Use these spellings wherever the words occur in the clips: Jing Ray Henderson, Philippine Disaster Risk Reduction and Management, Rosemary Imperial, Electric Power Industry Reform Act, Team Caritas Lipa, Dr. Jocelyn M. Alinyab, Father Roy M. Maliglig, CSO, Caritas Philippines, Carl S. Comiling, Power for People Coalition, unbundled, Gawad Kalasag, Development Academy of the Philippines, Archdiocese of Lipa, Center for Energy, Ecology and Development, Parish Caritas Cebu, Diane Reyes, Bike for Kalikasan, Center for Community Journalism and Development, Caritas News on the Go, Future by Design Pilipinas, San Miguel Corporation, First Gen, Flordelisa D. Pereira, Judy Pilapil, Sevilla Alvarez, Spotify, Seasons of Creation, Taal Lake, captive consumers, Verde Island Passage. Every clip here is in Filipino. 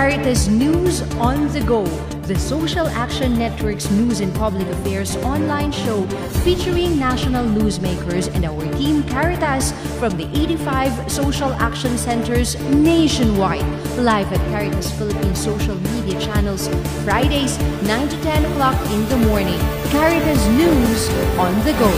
Caritas News on the Go, the Social Action Network's news and public affairs online show featuring national newsmakers and our Team Caritas from the 85 social action centers nationwide. Live at Caritas Philippines social media channels, Fridays 9 to 10 o'clock in the morning. Caritas News on the Go.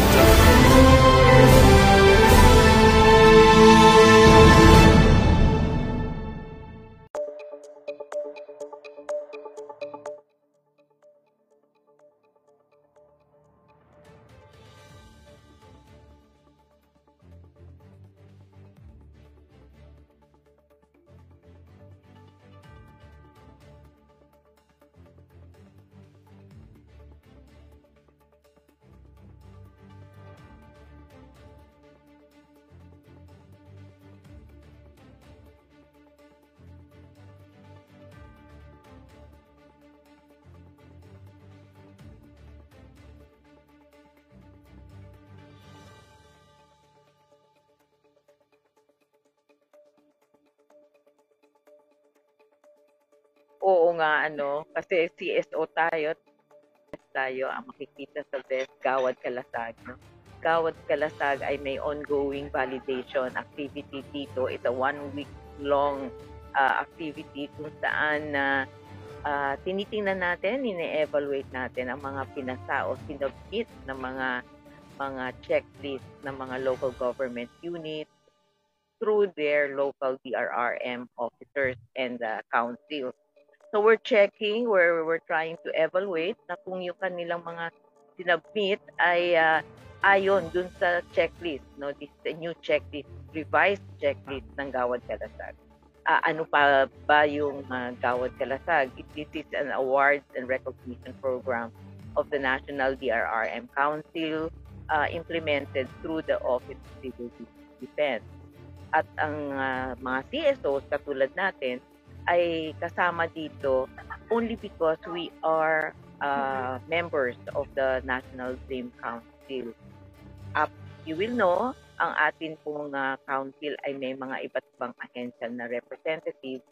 Oo nga, ano, kasi CSO tayo ang makikita sa best Gawad Kalasag. Gawad Kalasag ay may ongoing validation activity dito. It's a 1-week-long activity kung saan tinitingnan natin, ine-evaluate natin ang mga pinasa o sinubmit ng mga checklist ng mga local government units through their local DRRM officers and councils. So we're checking, we're trying to evaluate na kung yung kanilang mga sinubmit ay ayon dun sa checklist, no? This new checklist, revised checklist ng Gawad Kalasag. Ano pa ba yung Gawad Kalasag? This is an awards and recognition program of the National DRRM Council implemented through the Office of Civil Defense. At ang mga CSOs katulad natin, ay kasama dito only because we are members of the National DRRM Council. You will know, ang atin pong council ay may mga iba't ibang ahensya na representatives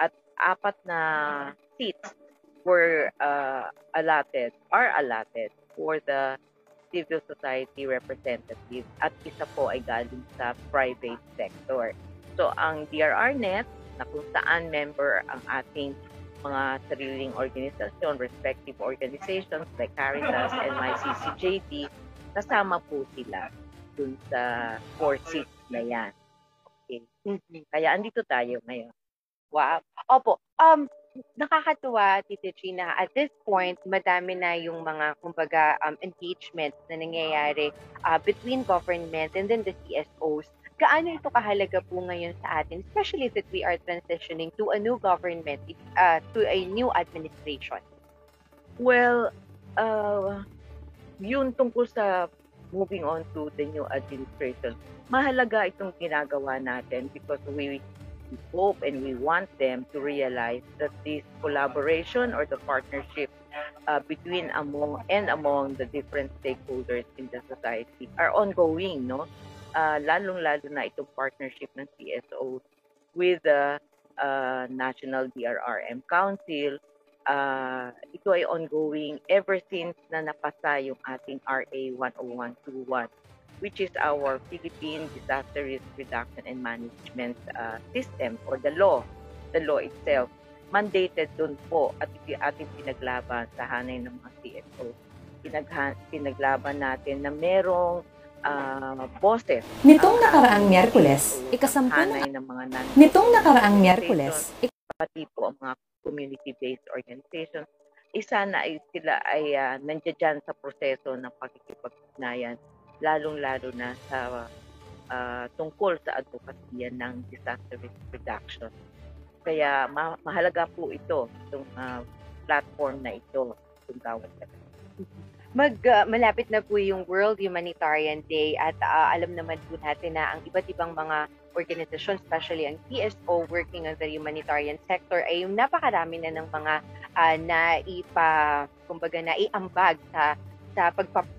at 4 na seats were are allotted for the civil society representatives at isa po ay galing sa private sector. So ang DRRNet na kung saan member ang ating mga sariling organisasyon, respective organizations like Caritas and MyCCJD, kasama po sila dun sa 4 seats na yan. Okay. Kaya andito tayo ngayon. Wow. Opo. Nakakatuwa, Tita Gina, at this point, madami na yung mga, kumbaga, engagements na nangyayari between government and then the CSOs. Gaano ito kahalaga po ngayon sa atin, especially that we are transitioning to a new government, to a new administration? Well, yun tungkol sa moving on to the new administration. Mahalaga itong ginagawa natin because we hope and we want them to realize that this collaboration or the partnership between among the different stakeholders in the society are ongoing, no? Lalong-lalo na itong partnership ng CSO with the National DRRM Council. Ito ay ongoing ever since na napasa yung ating RA 10121, which is our Philippine Disaster Risk Reduction and Management System or the law itself. Mandated dun po at yung ating pinaglaban sa hanay ng mga CSO. Pinaglaban natin na merong boses. Nitong nakaraang Miyerkules, pati po ang mga community-based organizations, isa na sila ay nandiyan sa proseso ng pakikipag-ugnayan, lalong-lalo na sa tungkol sa advokasya ng disaster risk reduction. Kaya mahalaga po ito, itong platform na ito, itong Gawad Kalasag. Malapit na po yung World Humanitarian Day at alam naman po natin na ang iba't ibang mga organisasyon, especially ang CSO working on the humanitarian sector, ay yung napakarami na ng mga naiambag sa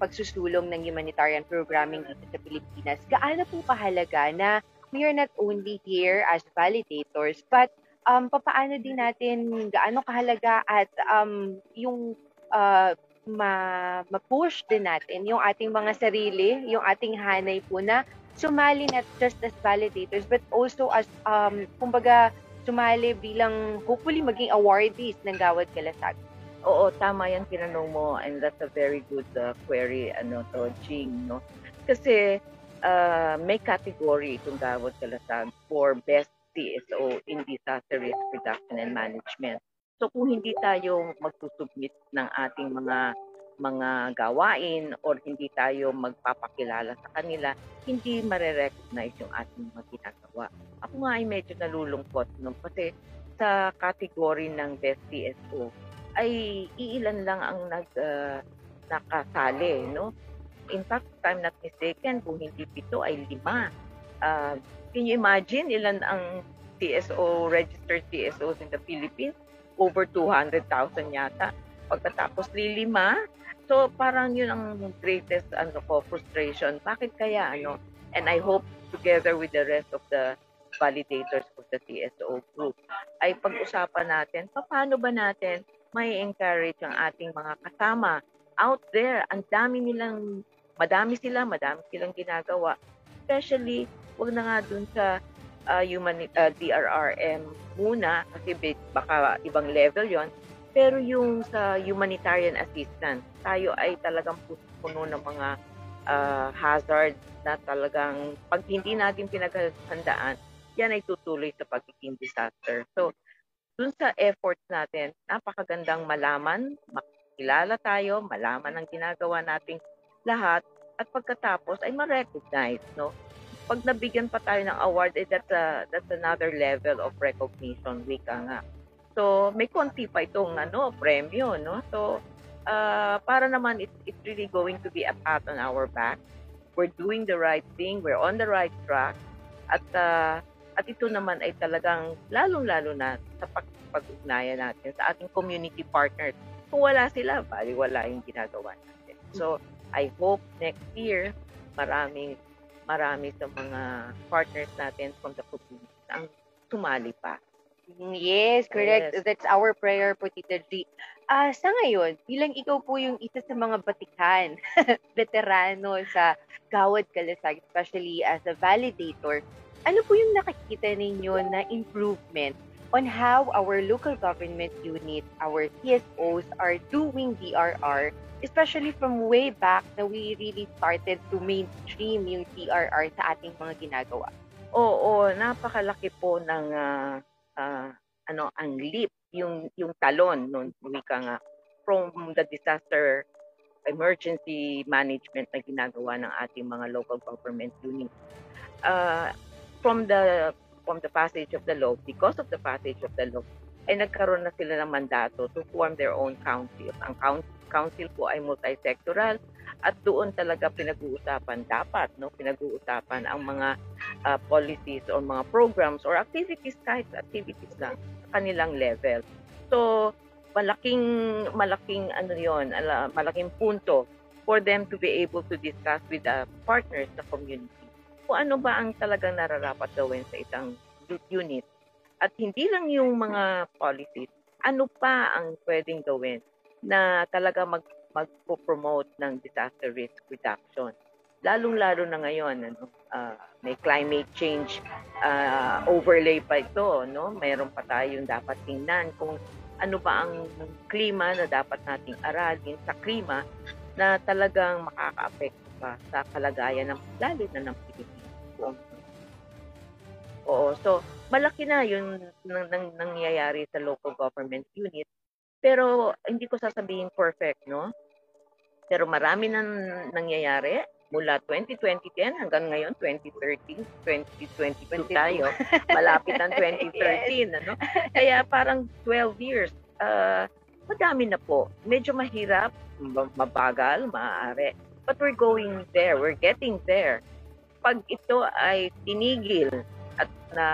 pagsusulong ng humanitarian programming dito sa Pilipinas. Gaano po kahalaga na we are not only here as validators but papaano din natin gaano kahalaga at yung ma-push din natin yung ating mga sarili, yung ating hanay po na sumali not just as validators but also as kumbaga sumali bilang hopefully maging awardees ng Gawad Kalasag. Oo, tama yung tinanong mo, and that's a very good query, ano to, Jing, no? Kasi may category itong Gawad Kalasag for best CSO in disaster risk reduction and management. So kung hindi tayo magsusubmit ng ating mga gawain or hindi tayo magpapakilala sa kanila, hindi mare-recognize yung ating mga ginagawa. Ako nga ay medyo nalulungkot, no? Kasi sa category ng best CSO ay iilan lang ang nakasali, no? In fact, if I'm not mistaken, kung hindi 7 ay 5. Can you imagine ilan ang CSO, registered CSOs in the Philippines? Over 200,000 yata. Pagkatapos lilima. So parang yun ang greatest frustration. Bakit kaya And I hope together with the rest of the validators of the CSO group ay pag-usapan natin paano ba natin may encourage ang ating mga kasama out there. Ang dami nilang, madami silang ginagawa. Especially wag na nga dun sa DRRM muna kasi baka ibang level yon, pero yung sa humanitarian assistance tayo ay talagang puno ng mga hazard na talagang pag hindi natin pinaghandaan yan ay tutuloy sa pagiging disaster. So dun sa efforts natin napakagandang malaman, makilala tayo, malaman ang ginagawa nating lahat at pagkatapos ay ma-recognize, no? Pag nabigyan pa tayo ng award, eh, that's another level of recognition, wika nga. So, may konti pa itong premyo, no? So, para naman, it's really going to be a pat on our back. We're doing the right thing. We're on the right track. At ito naman ay talagang lalong-lalo na sa pag-ugnayan natin sa ating community partners. Kung wala sila, baliwala yung ginagawa natin. So, I hope next year, marami sa mga partners natin from the community ang tumali pa. Yes, correct. Yes. That's our prayer po, Tita G. Sa ngayon, bilang ikaw po yung isa sa mga batikan, veterano sa Gawad Kalasag, especially as a validator, ano po yung nakikita ninyo na improvement on how our local government unit, our CSOs are doing DRR, especially from way back na we really started to mainstream yung DRR sa ating mga ginagawa? Oo, napakalaki po ng ang leap, yung talon noon, wika nga, from the disaster emergency management na ginagawa ng ating mga local government unit. From the passage of the law, because of the passage of the law, ay nagkaroon na sila ng mandato to form their own council. Ang council po ay multisectoral at doon talaga pinag-uusapan dapat, no? Pinag-uusapan ang mga policies or mga programs or activities, kahit activities lang sa kanilang level. So, malaking punto for them to be able to discuss with the partners, the community, kung ano ba ang talagang nararapat gawin sa isang unit. At hindi lang yung mga policies, ano pa ang pwedeng gawin na talaga magpo-promote ng disaster risk reduction. Lalong-lalo na ngayon, may climate change overlay pa ito, no? Mayroon pa tayong dapat tingnan kung ano ba ang klima na dapat nating aralin sa klima na talagang makaka-apekto pa sa kalagayan ng lalo na ng Pilipinas. Oo, so malaki na yung nangyayari sa local government unit. Pero hindi ko sasabihin perfect, no? Pero marami na nangyayari mula 2010 hanggang ngayon, 2013, 2022 tayo. Malapit ang 2013, yes. Ano? Kaya parang 12 years. Madami na po. Medyo mahirap, mabagal, maaari. But we're going there. We're getting there. Pag ito ay tinigil at na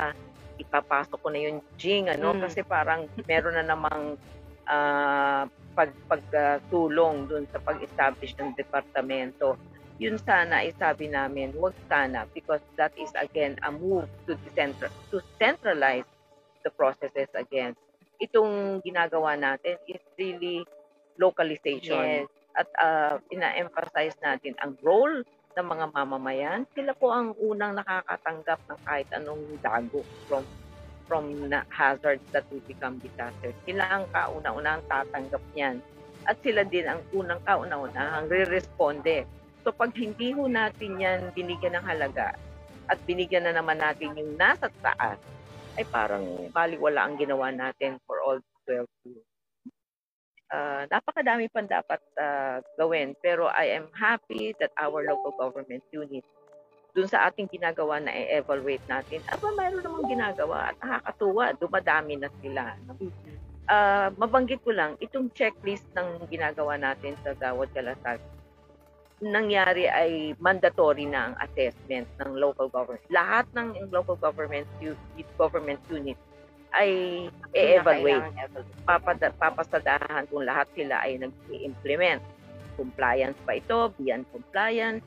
ipapasok ko na yung Jing, Kasi parang meron na namang pagtulong doon sa pag-establish ng departamento. Yun sana ay sabi namin, wag sana, because that is again a move to centralize the processes against. Itong ginagawa natin is really localization. Yes. At ina-emphasize natin ang role ng mga mamamayan. Sila po ang unang nakakatanggap ng kahit anong dago from hazards that will become disasters. Sila ang kauna-unahang tatanggap niyan. At sila din ang unang kauna-unahang re-responde. So pag hindi ho natin yan binigyan ng halaga at binigyan na naman natin yung nasa taas, ay parang baliwala ang ginawa natin for all 12 years. Napakadami pang dapat gawin, pero I am happy that our local government unit dun sa ating ginagawa na i-evaluate natin, mayroon namang ginagawa at nakakatuwa, dumadami na sila. Mabanggit ko lang, itong checklist ng ginagawa natin sa Gawad Kalasag, nangyari ay mandatory na ang assessment ng local government. Lahat ng local government unit ay i-evaluate. Papasadahan kung lahat sila ay nag-implement. Compliance pa ito, beyond compliance,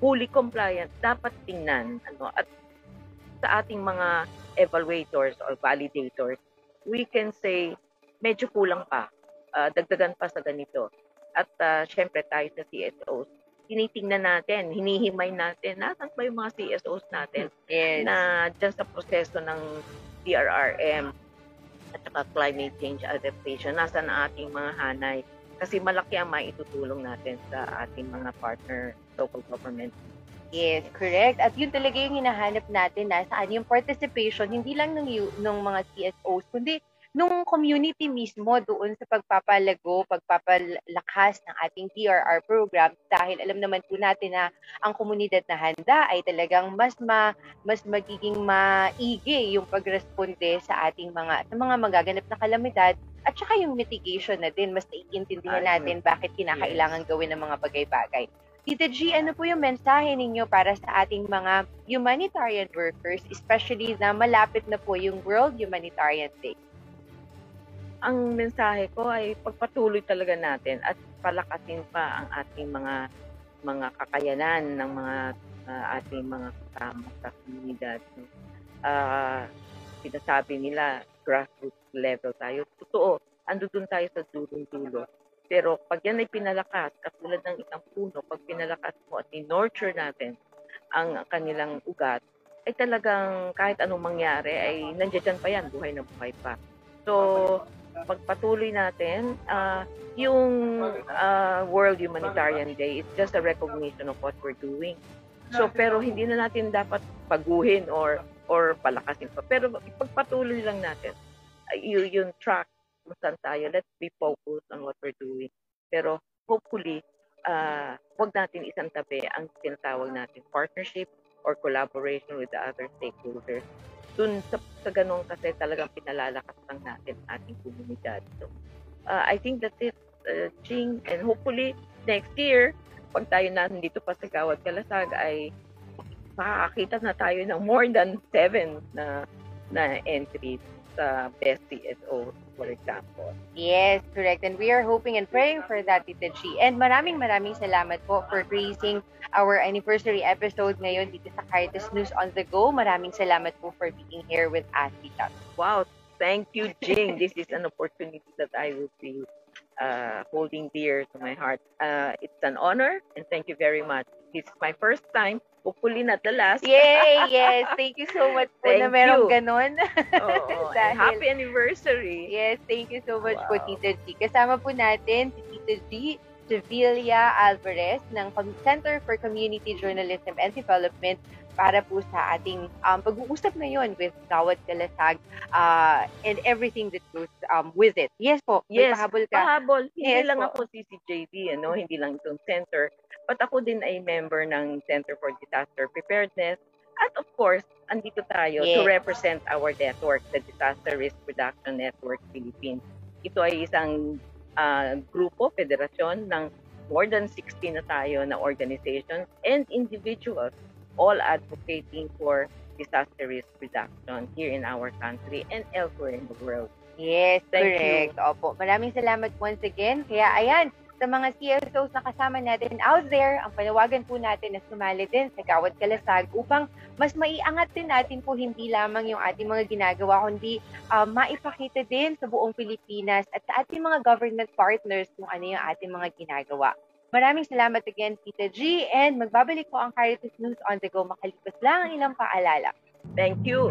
fully compliant. Dapat tingnan. At sa ating mga evaluators or validators, we can say medyo kulang pa. Dagdagan pa sa ganito. At syempre tayo sa CSOs, tinitingnan natin, hinihimay natin, nasan ba yung mga CSOs natin na dyan sa proseso ng DRRM at saka climate change adaptation, nasa na ating mga hanay. Kasi malaki ang maitutulong natin sa ating mga partner local government. Yes, correct. At yun talaga yung hinahanap natin na saan yung participation, hindi lang ng mga CSOs, kundi nung community mismo doon sa pagpapalago, pagpapalakas ng ating DRR program, dahil alam naman po natin na ang komunidad na handa ay talagang mas magiging maigi yung pagresponde sa ating mga magaganap na kalamidad, at saka yung mitigation na din, mas naiintindihan natin bakit kinakailangan gawin ng mga bagay-bagay. Tita G, ano po yung mensahe ninyo para sa ating mga humanitarian workers, especially na malapit na po yung World Humanitarian Day? Ang mensahe ko ay pagpatuloy talaga natin at palakasin pa ang ating mga kakayanan ng ating mga kasama sa komunidad. Sinasabi nila grassroots level tayo. Totoo, andun tayo sa dulong-dulo. Pero pag yan ay pinalakas, katulad ng isang puno, pag pinalakas mo at nurture natin ang kanilang ugat, ay talagang kahit anong mangyari ay nandiyan pa yan, buhay na buhay pa. So pagpatuloy natin, yung World Humanitarian Day, it's just a recognition of what we're doing. So pero hindi na natin dapat paguhin or palakasin pa. Pero ipagpatuloy lang natin yung track kung saan tayo. Let's be focused on what we're doing. Pero hopefully, wag natin isang tabi ang tinatawag natin partnership or collaboration with the other stakeholders. Doon sa ganun kasi talagang pinalalakas lang natin ating komunidad. So, I think that's it, Ching. And hopefully, next year, pag tayo nandito pa sa Gawad Kalasag, ay makakakita na tayo ng more than 7 na entries sa best CSO, for example. Yes, correct. And we are hoping and praying for that, Tita G. And maraming salamat po for gracing our anniversary episode ngayon dito sa Caritas News on the Go. Maraming salamat po for being here with us, Tita. Wow, thank you, Jing. This is an opportunity that I will be holding dear to my heart. It's an honor and thank you very much. This is my first time. Hopefully not the last. Yay! Yes! Thank you so much po na merong ganun. Oh, and happy anniversary! Yes, thank you so much po, Tita G. Kasama po natin si Tita G, Sevilla Alvarez ng Center for Community Journalism and Development para po sa ating pag-uusap ngayon with Gawad Kalasag and everything that goes with it. Yes po, may pahabol ka. Pahabol. Hindi lang po ako CCJD, hindi lang itong center. At ako din ay member ng Center for Disaster Preparedness. At of course, andito tayo to represent our network, the Disaster Risk Reduction Network Philippines. Ito ay isang grupo, federasyon ng more than 60 na tayo na organizations and individuals, all advocating for disaster risk reduction here in our country and elsewhere in the world. Yes, correct. Thank you. Opo, maraming salamat once again. Kaya ayan, sa mga CSOs na kasama natin out there, ang panawagan po natin na sumali din sa Gawad Kalasag upang mas maiangat din natin po hindi lamang yung ating mga ginagawa, kundi maipakita din sa buong Pilipinas at sa ating mga government partners kung ano yung ating mga ginagawa. Maraming salamat again, Tita G, and magbabalik po ang Caritas News on the Go. Makalipas lang ang ilang paalala. Thank you.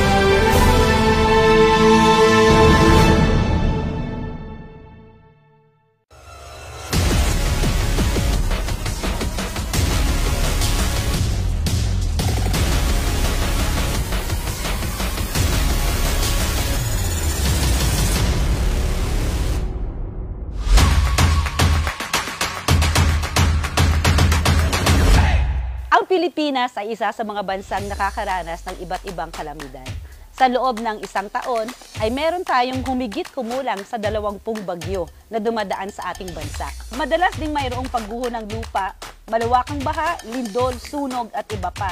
Pilipinas ay isa sa mga bansang nakakaranas ng iba't ibang kalamidad. Sa loob ng isang taon ay meron tayong humigit kumulang sa 20 bagyo na dumadaan sa ating bansa. Madalas ding mayroong pagguho ng lupa, malawakang baha, lindol, sunog at iba pa.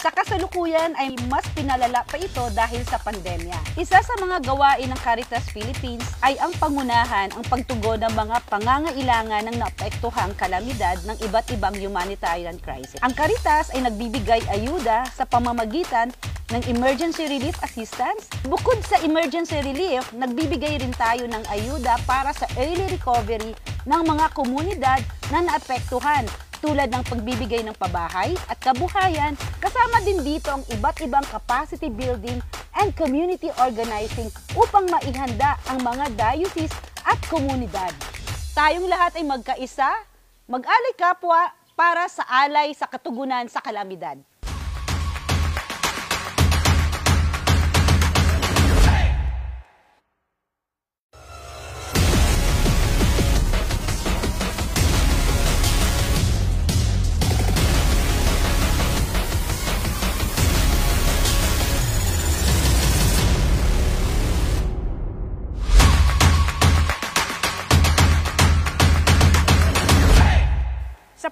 Sa kasalukuyan ay mas pinalala pa ito dahil sa pandemya. Isa sa mga gawain ng Caritas Philippines ay ang pangunahan ang pagtugon ng mga pangangailangan ng naapektuhang kalamidad ng iba't ibang humanitarian crisis. Ang Caritas ay nagbibigay ayuda sa pamamagitan ng emergency relief assistance. Bukod sa emergency relief, nagbibigay rin tayo ng ayuda para sa early recovery ng mga komunidad na naapektuhan, tulad ng pagbibigay ng pabahay at kabuhayan. Kasama din dito ang iba't ibang capacity building and community organizing upang maihanda ang mga diocese at komunidad. Tayong lahat ay magkaisa, mag-alay kapwa para sa alay sa katugunan sa kalamidad.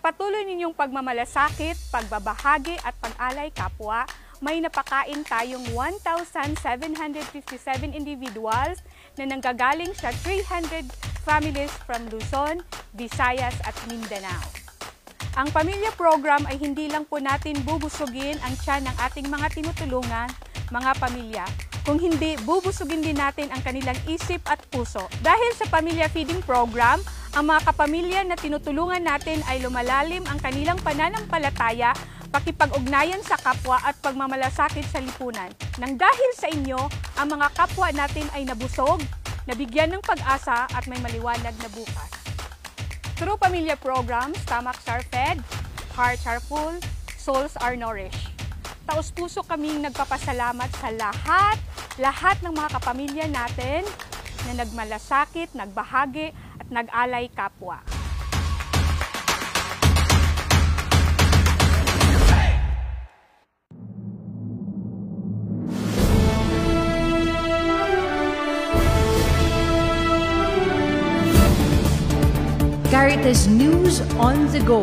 Patuloy ninyong pagmamalasakit, pagbabahagi at pag-alay kapwa, may napakain tayong 1,757 individuals na nanggagaling sa 300 families from Luzon, Visayas at Mindanao. Ang pamilya program ay hindi lang po natin bubusugin ang tiyan ng ating mga tinutulungan, mga pamilya, kung hindi bubusugin din natin ang kanilang isip at puso. Dahil sa pamilya feeding program, ang mga kapamilya na tinutulungan natin ay lumalalim ang kanilang pananampalataya, pakipag-ugnayan sa kapwa at pagmamalasakit sa lipunan. Nang dahil sa inyo, ang mga kapwa natin ay nabusog, nabigyan ng pag-asa at may maliwanag na bukas. Through pamilya programs, stomachs are fed, hearts are full, souls are nourished. Taos-puso kaming nagpapasalamat sa lahat ng mga kapamilya natin na nagmalasakit, nagbahagi, nag-alay kapwa. Caritas News on the Go,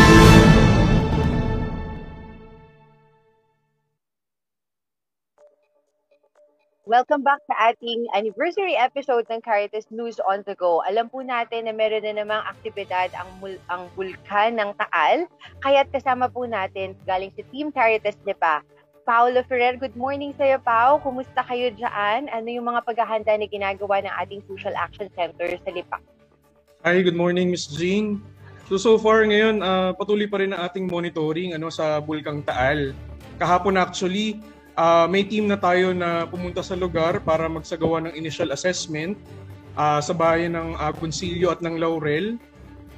Welcome back sa ating anniversary episode ng Caritas News on the Go. Alam po natin na meron na namang aktibidad ang bulkan ng Taal. Kaya't kasama po natin galing sa Team Caritas Lipa, Paolo Ferrer. Good morning sa'yo, Pao. Kumusta kayo dyan? Ano yung mga paghahanda na ginagawa ng ating social action center sa Lipa? Hi, good morning, Ms. Jean. So far ngayon, patuloy pa rin ang ating monitoring sa Bulkang Taal. Kahapon actually, may team na tayo na pumunta sa lugar para magsagawa ng initial assessment sa bayan ng Consilio at ng Laurel.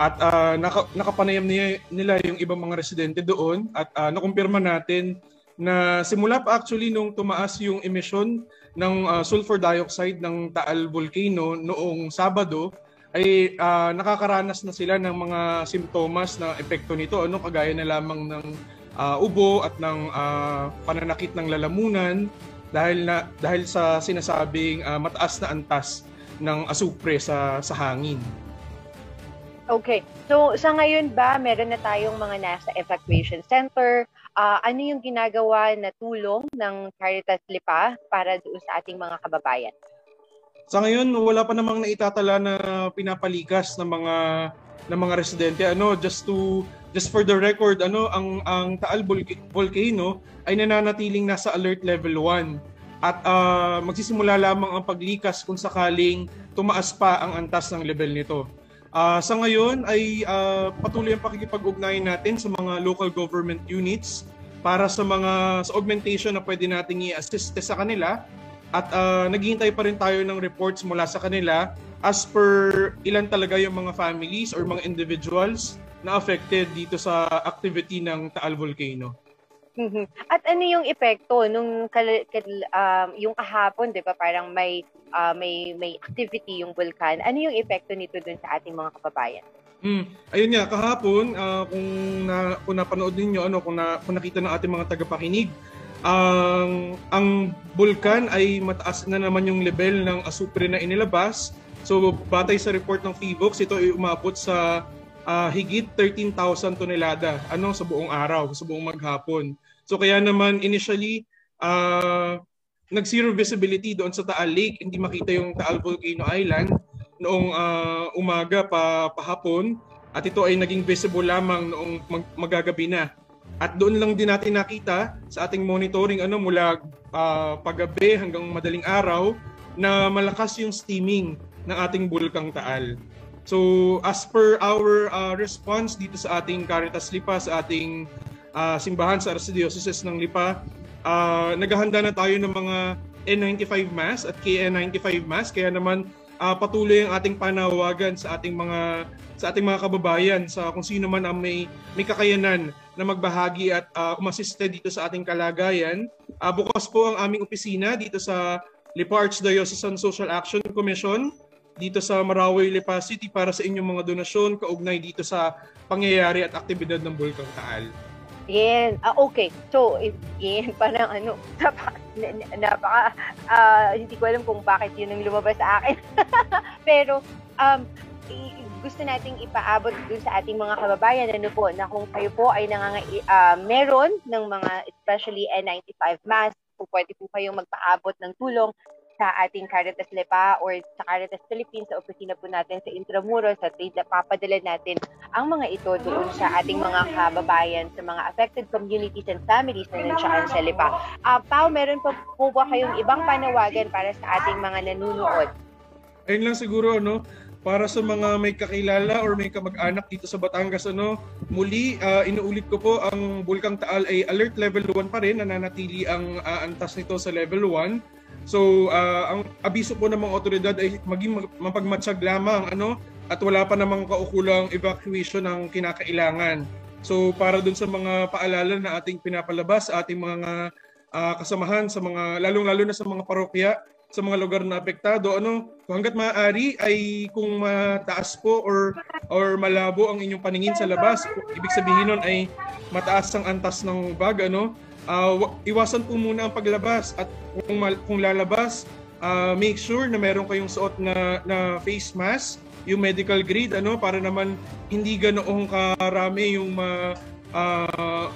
At nakapanayam nila yung ibang mga residente doon at nakumpirma natin na simula pa actually nung tumaas yung emission ng sulfur dioxide ng Taal Volcano noong Sabado, ay nakakaranas na sila ng mga simptomas na epekto nito, kagaya na lamang ng ubo at ng pananakit ng lalamunan dahil sa sinasabing mataas na antas ng asupre sa hangin. Okay. So sa ngayon ba meron na tayong mga nasa evacuation center? Ano yung ginagawa na tulong ng Caritas Lipa para doon sa ating mga kababayan? Sa ngayon, wala pa namang naitatala na pinapalikas ng mga residente. Just for the record, ang Taal Volcano ay nananatiling nasa alert level 1 at magsisimula lamang ang paglikas kung sakaling tumaas pa ang antas ng level nito. Sa ngayon ay patuloy ang pakikipag-ugnayan natin sa mga local government units para sa augmentation na pwede nating i-assist sa kanila. At naghihintay pa rin tayo ng reports mula sa kanila as per ilan talaga yung mga families or mga individuals na affected dito sa activity ng Taal Volcano. Mm-hmm. At ano yung epekto nung yung kahapon, 'di ba? Parang may activity yung bulkan. Ano yung epekto nito dun sa ating mga kababayan? Ayun nga, kahapon kung napanood ninyo, kung nakita ng ating mga tagapakinig, ang bulkan ay mataas na naman yung level ng asupre na inilabas. So batay sa report ng PHIVOLCS, ito ay umabot sa higit 13,000 tonelada sa buong araw, sa buong maghapon. So kaya naman initially nag-zero visibility doon sa Taal Lake, hindi makita yung Taal Volcano Island noong umaga pahapon at ito ay naging visible lamang noong magagabi na. At doon lang din natin nakita sa ating monitoring mula paggabi hanggang madaling araw na malakas yung steaming ng ating Bulkang Taal. So as per our response dito sa ating Caritas Lipa, sa ating simbahan sa Archdiocese ng Lipa, naghahanda na tayo ng mga N95 mask at KN95 mask. Kaya naman patuloy ang ating panawagan sa ating mga kababayan, sa kung sino man ang may kakayanan na magbahagi at umasiste dito sa ating kalagayan. Bukas po ang aming opisina dito sa Lipa Archdiocesan Social Action Commission dito sa Marawi, Lipa City para sa inyong mga donasyon kaugnay dito sa pangyayari at aktibidad ng Bulkang Taal. Yan. Okay. So, yan, parang hindi ko alam kung bakit yun ang lumabas sa akin. Pero, gusto nating ipaabot dun sa ating mga kababayan na kung kayo po ay meron ng mga, especially N95 masks, kung pwede po kayong magpaabot ng tulong sa ating Caritas Lipa or sa Caritas Philippines, sa opisina po natin sa Intramuros, at papadala natin ang mga ito doon sa ating mga kababayan, sa mga affected communities and families na nandiyan sa Lipa. Pao, meron pa po ba kayong ibang panawagan para sa ating mga nanunood? Ayun lang siguro, para sa mga may kakilala or may kamag-anak dito sa Batangas, muli, inuulit ko po, ang Bulkang Taal ay alert level 1 pa rin, nananatili ang antas nito sa level 1. So, ang abiso po ng mga otoridad ay maging mapagmatsyag lamang at wala pa namang kaukulang evacuation ng kinakailangan. So, para dun sa mga paalala na ating pinapalabas, ating mga kasamahan sa mga lalong-lalo na sa mga parokya, sa mga lugar na apektado, hangga't maaari ay kung mataas po or malabo ang inyong paningin sa labas, ibig sabihin nun ay mataas ang antas ng bag, iwasan po muna ang paglabas at kung lalabas, make sure na meron kayong suot na face mask, yung medical grade, para naman hindi ganoong karami yung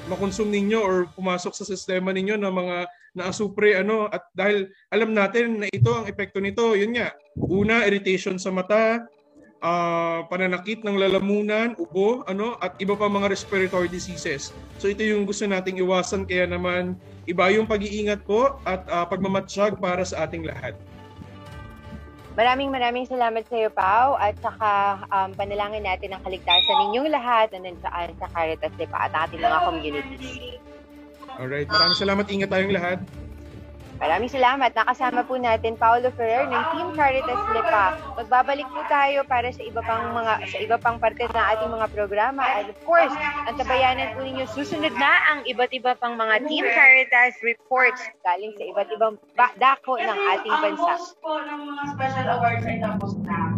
makonsume ninyo or pumasok sa sistema ninyo ng mga naasupre, at dahil alam natin na ito ang epekto nito, yun nga, una, irritation sa mata, pananakit ng lalamunan, ubo, at iba pa mga respiratory diseases. So ito yung gusto nating iwasan, kaya naman iba yung pag-iingat po at pagmamatsyag para sa ating lahat. Maraming salamat sa iyo, Pao, at saka panalangin natin ang kaligtasan ninyong lahat na nandiyan sa Caritas Lipa at ating mga communities. Alright, maraming salamat. Ingat tayong lahat. Maraming salamat. Nakasama po natin Paolo Ferrer ng Team Caritas Lipa. Magbabalik po tayo para sa iba pang parte ng ating mga programa. And of course, antabayanan po ninyo susunod na ang iba't iba pang mga Team Caritas reports galing sa iba't ibang dako ng ating bansa. Ang host po ng mga special awards ay tapos na.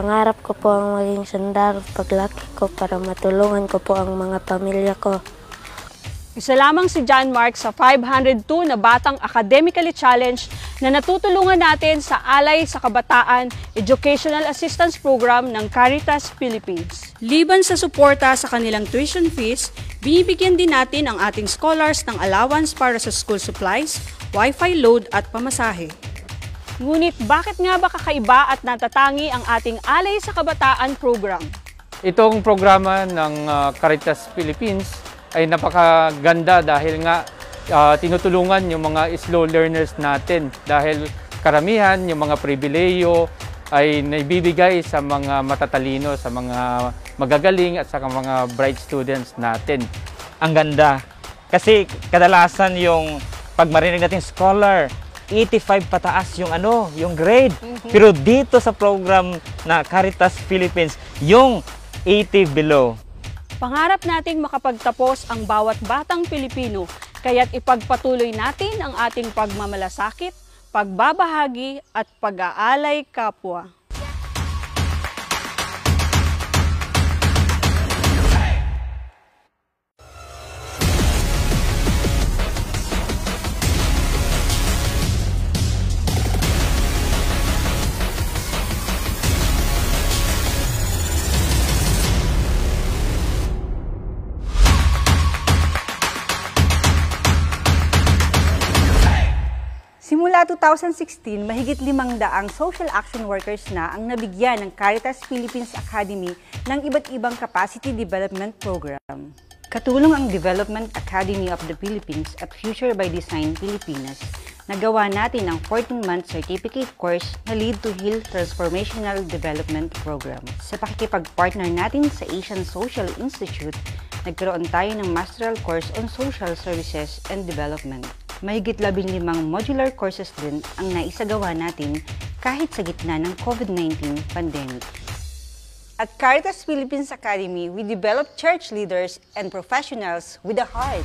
Pangarap ko po ang maging sundalo paglaki ko para matulungan ko po ang mga pamilya ko. Isa lamang si John Mark sa 502 na batang academically challenged na natutulungan natin sa Alay sa Kabataan Educational Assistance Program ng Caritas Philippines. Liban sa suporta sa kanilang tuition fees, binibigyan din natin ang ating scholars ng allowance para sa school supplies, wifi load at pamasahe. Ngunit bakit nga ba kakaiba at natatangi ang ating Alay sa Kabataan program? Itong programa ng Caritas Philippines ay napakaganda dahil nga tinutulungan yung mga slow learners natin dahil karamihan yung mga pribileyo ay naibibigay sa mga matatalino, sa mga magagaling at sa mga bright students natin. Ang ganda kasi kadalasan yung pag marinig natin scholar, 85 pataas yung yung grade. Pero dito sa program na Caritas Philippines, yung 80 below. Pangarap nating makapagtapos ang bawat batang Pilipino, kaya't ipagpatuloy natin ang ating pagmamalasakit, pagbabahagi at pag-aalay kapwa. Mula 2016, mahigit 500 social action workers na ang nabigyan ng Caritas Philippines Academy ng iba't ibang capacity development program. Katulong ang Development Academy of the Philippines at Future by Design Pilipinas. Nagawa natin ang 14-month certificate course na Lead to Heal Transformational Development Program. Sa pakikipag-partner natin sa Asian Social Institute, nagkaroon tayo ng Masteral Course on Social Services and Development. Mahigit 15 modular courses din ang naisagawa natin kahit sa gitna ng COVID-19 pandemic. At Caritas Philippines Academy, we develop church leaders and professionals with a heart.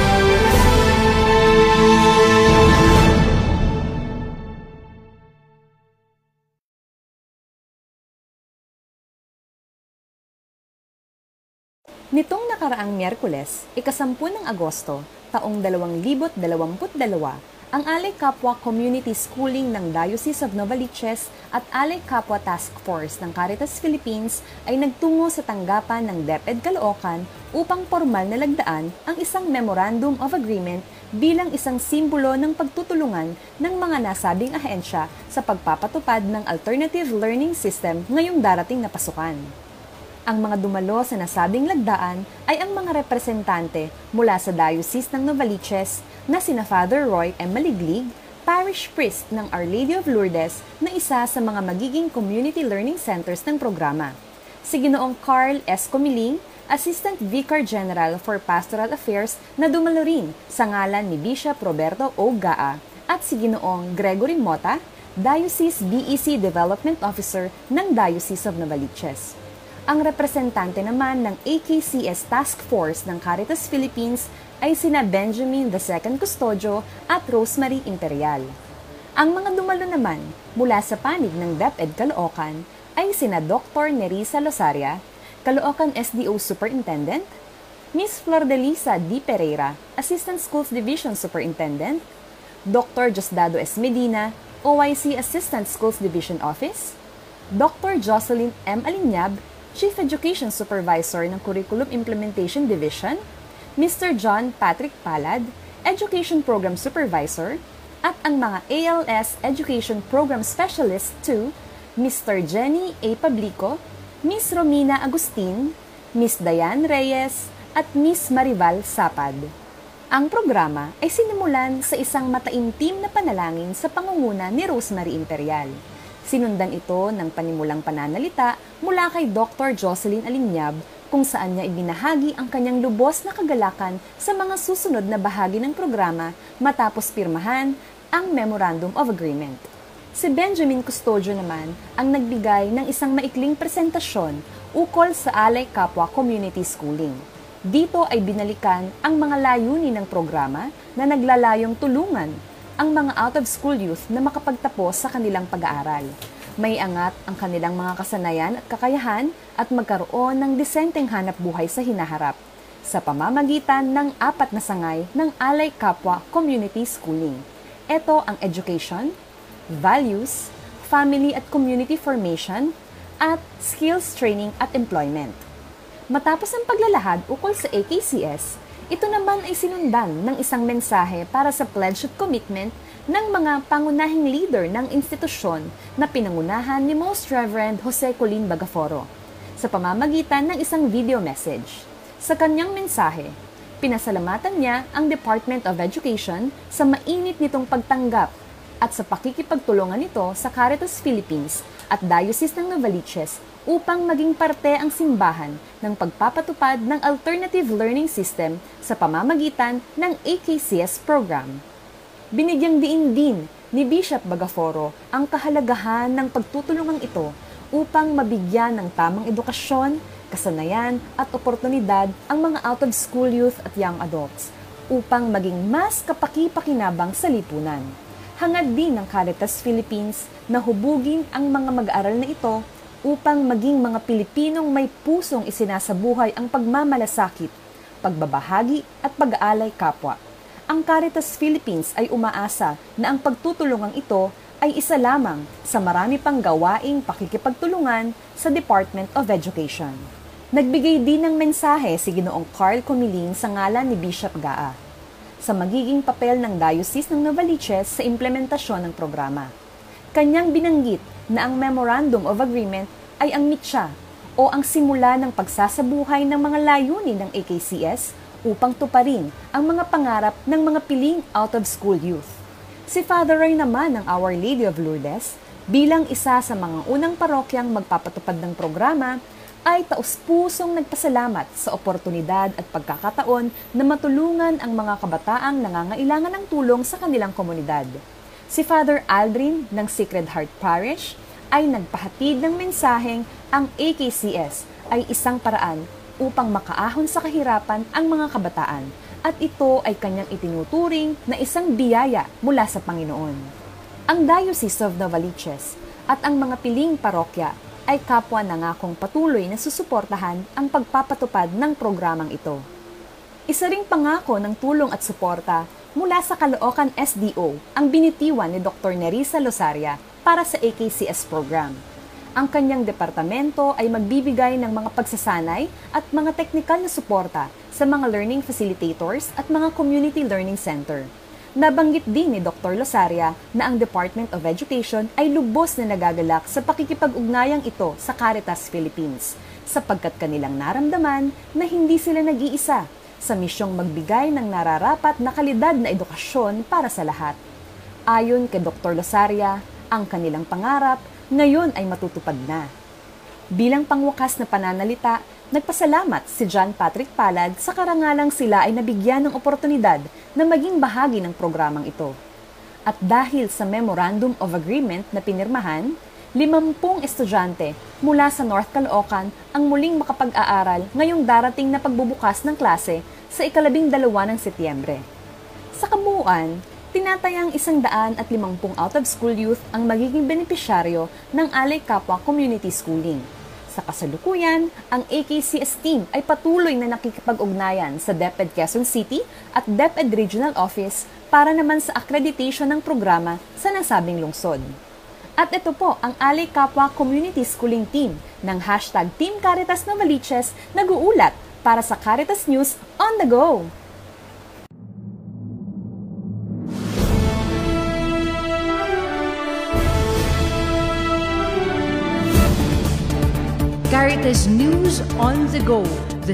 Nitong nakaraang Miyerkules, ika-10 ng Agosto, taong 2022, Ang Alay Kapwa Community Schooling ng Diocese of Novaliches at Alay Kapwa Task Force ng Caritas Philippines ay nagtungo sa tanggapan ng DepEd Caloocan upang formal na lagdaan ang isang Memorandum of Agreement bilang isang simbolo ng pagtutulungan ng mga nasabing ahensya sa pagpapatupad ng Alternative Learning System ngayong darating na pasukan. Ang mga dumalo sa nasabing lagdaan ay ang mga representante mula sa Diocese ng Novaliches na sina Father Roy M. Maliglig, Parish Priest ng Our Lady of Lourdes na isa sa mga magiging community learning centers ng programa, si Ginoong Carl S. Comiling, Assistant Vicar General for Pastoral Affairs na dumalo rin sa ngalan ni Bishop Roberto O. Gaa, at si Ginoong Gregory Mota, Diocese BEC Development Officer ng Diocese of Novaliches. Ang representante naman ng AKCS Task Force ng Caritas Philippines ay sina Benjamin II Custodio at Rosemary Imperial. Ang mga dumalo naman mula sa panig ng DepEd Caloocan ay sina Dr. Nerisa Losaria, Caloocan SDO Superintendent, Ms. Flordelisa D. Pereira, Assistant Schools Division Superintendent, Dr. Diosdado S. Medina, OIC Assistant Schools Division Office, Dr. Jocelyn M. Alinyab, Chief Education Supervisor ng Curriculum Implementation Division, Mr. John Patrick Palad, Education Program Supervisor, at ang mga ALS Education Program Specialist 2, Mr. Jenny A. Pablico, Ms. Romina Agustin, Ms. Diane Reyes, at Ms. Maribal Sapad. Ang programa ay sinimulan sa isang mataimtim na panalangin sa pangunguna ni Rosemary Imperial. Sinundan ito ng panimulang pananalita mula kay Dr. Jocelyn Alinyab kung saan niya ibinahagi ang kanyang lubos na kagalakan sa mga susunod na bahagi ng programa matapos pirmahan ang Memorandum of Agreement. Si Benjamin Custodio naman ang nagbigay ng isang maikling presentasyon ukol sa Alay Kapwa Community Schooling. Dito ay binalikan ang mga layunin ng programa na naglalayong tulungan ang mga out-of-school youth na makapagtapos sa kanilang pag-aaral. May angat ang kanilang mga kasanayan at kakayahan at magkaroon ng disenteng hanap buhay sa hinaharap sa pamamagitan ng apat na sangay ng Alay Kapwa Community Schooling. Ito ang education, values, family at community formation, at skills training at employment. Matapos ang paglalahad ukol sa AKCS, ito naman ay sinundan ng isang mensahe para sa pledge at commitment ng mga pangunahing leader ng institusyon na pinangunahan ni Most Reverend Jose Colin Bagaforo sa pamamagitan ng isang video message. Sa kanyang mensahe, pinasalamatan niya ang Department of Education sa mainit nitong pagtanggap at sa pakikipagtulungan nito sa Caritas Philippines at Diocese ng Novaliches upang maging parte ang simbahan ng pagpapatupad ng Alternative Learning System sa pamamagitan ng AKCS program. Binigyang diin din ni Bishop Bagaforo ang kahalagahan ng pagtutulungan ito upang mabigyan ng tamang edukasyon, kasanayan at oportunidad ang mga out-of-school youth at young adults upang maging mas kapaki-pakinabang sa lipunan. Hangad din ng Caritas Philippines na hubugin ang mga mag-aaral na ito upang maging mga Pilipinong may pusong isinasabuhay ang pagmamalasakit, pagbabahagi at pag-aalay kapwa. Ang Caritas Philippines ay umaasa na ang pagtutulungan ito ay isa lamang sa marami pang gawaing pakikipagtulungan sa Department of Education. Nagbigay din ng mensahe si Ginoong Carl Comiling sa ngalan ni Bishop Gaa sa magiging papel ng Diocese ng Novaliches sa implementasyon ng programa. Kanyang binanggit na ang Memorandum of Agreement ay ang mitya o ang simula ng pagsasabuhay ng mga layunin ng AKCS upang tuparin ang mga pangarap ng mga piling out-of-school youth. Si Father Roy naman ng Our Lady of Lourdes, bilang isa sa mga unang parokyang magpapatupad ng programa, ay taus-pusong nagpasalamat sa oportunidad at pagkakataon na matulungan ang mga kabataang nangangailangan ng tulong sa kanilang komunidad. Si Father Aldrin ng Sacred Heart Parish ay nagpahatid ng mensaheng ang AKCS ay isang paraan upang makaahon sa kahirapan ang mga kabataan at ito ay kanyang itinuturing na isang biyaya mula sa Panginoon. Ang Diocese of Novaliches at ang mga piling parokya ay kapwa nangakong patuloy na susuportahan ang pagpapatupad ng programang ito. Isa ring pangako ng tulong at suporta mula sa Caloocan SDO ang binitiwan ni Dr. Nerisa Losaria para sa AKCS program. Ang kanyang departamento ay magbibigay ng mga pagsasanay at mga teknikal na suporta sa mga learning facilitators at mga community learning center. Nabanggit din ni Dr. Losaria na ang Department of Education ay lubos na nagagalak sa pakikipag-ugnayang ito sa Caritas Philippines sapagkat kanilang naramdaman na hindi sila nag-iisa sa misyong magbigay ng nararapat na kalidad na edukasyon para sa lahat. Ayon kay Dr. Losaria, ang kanilang pangarap ngayon ay matutupad na. Bilang pangwakas na pananalita, nagpasalamat si John Patrick Palad sa karangalang sila ay nabigyan ng oportunidad na maging bahagi ng programang ito. At dahil sa Memorandum of Agreement na pinirmahan, 50 estudyante mula sa North Caloocan ang muling makapag-aaral ngayong darating na pagbubukas ng klase sa 12 ng Setyembre. Sa kabuuan, tinatayang 150 out-of-school youth ang magiging benepisyaryo ng Alay Kapwa Community Schooling. Sa kasalukuyan, ang AKCS team ay patuloy na nakikipag-ugnayan sa DepEd Quezon City at DepEd Regional Office para naman sa accreditation ng programa sa nasabing lungsod. At ito po ang Alay Kapwa Community Schooling Team ng #TeamCaritasNovaliches nag-uulat para sa Caritas News on the Go! Caritas News on the Go, the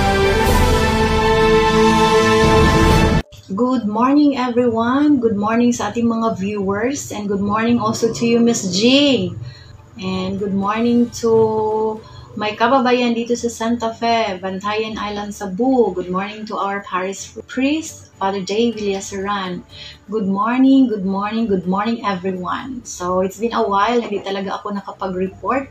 Good morning, everyone. Good morning sa ating mga viewers and good morning also to you, Miss G. And good morning to my kababayan dito sa Santa Fe, Bantayan Island, Cebu. Good morning to our parish priest, Father J. Villaseran. Good morning, good morning, good morning, everyone. So, it's been a while. Hindi talaga ako nakapag-report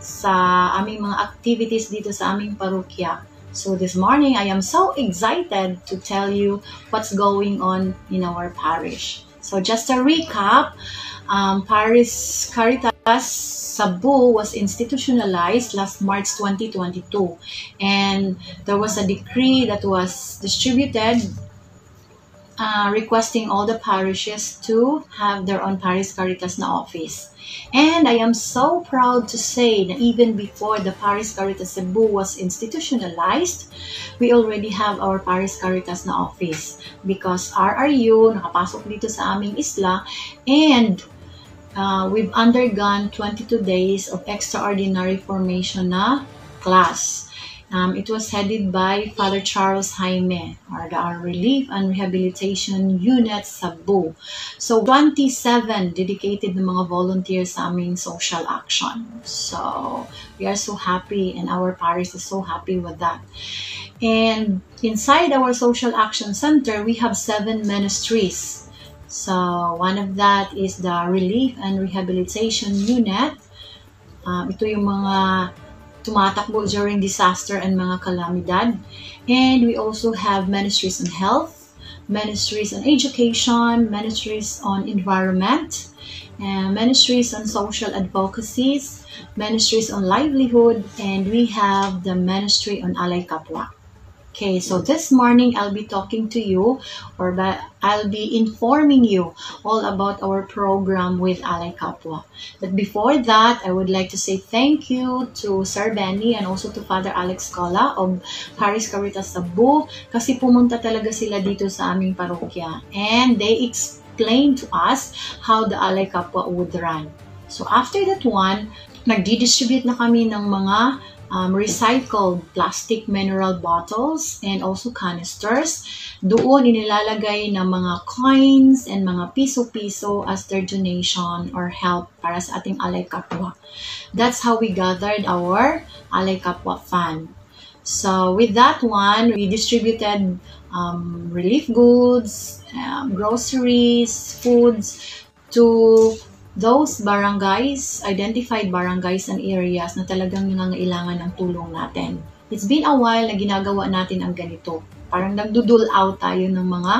sa aming mga activities dito sa aming parokya. So this morning, I am so excited to tell you what's going on in our parish. So just a recap, Parish Caritas Cebu was institutionalized last March 2022. And there was a decree that was distributed requesting all the parishes to have their own Parish Caritas na office. And I am so proud to say that even before the Parish Caritas Cebu was institutionalized, we already have our Parish Caritas na office because RRU nakapasok dito sa aming isla and we've undergone 22 days of extraordinary formation na class. It was headed by Father Charles Jaime, or our Relief and Rehabilitation Unit, Cebu. So, 27 dedicated ng mga volunteers sa aming social action. So, we are so happy and our parish is so happy with that. And inside our Social Action Center, we have 7 ministries. So, one of that is the Relief and Rehabilitation Unit. Ito yung mga tumatakbo during disaster and mga kalamidad. And we also have ministries on health, ministries on education, ministries on environment, ministries on social advocacies, ministries on livelihood, and we have the ministry on Alay Kapwa. Okay, so this morning I'll be talking to you or I'll be informing you all about our program with Alay Kapwa. But before that, I would like to say thank you to Sir Benny and also to Father Alex Cola of Parish Caritas Cebu kasi pumunta talaga sila dito sa aming parokya and they explained to us how the Alay Kapwa would run. So after that one, nagdi-distribute na kami ng mga recycled plastic mineral bottles and also canisters. Doon inilalagay na mga coins and mga piso-piso as their donation or help para sa ating Alay Kapwa. That's how we gathered our Alay Kapwa fund. So with that one, we distributed relief goods, groceries, foods to those barangays, identified barangays and areas na talagang nangangailangan ng tulong natin. It's been a while na ginagawa natin ang ganito. Parang nagdudul out tayo ng mga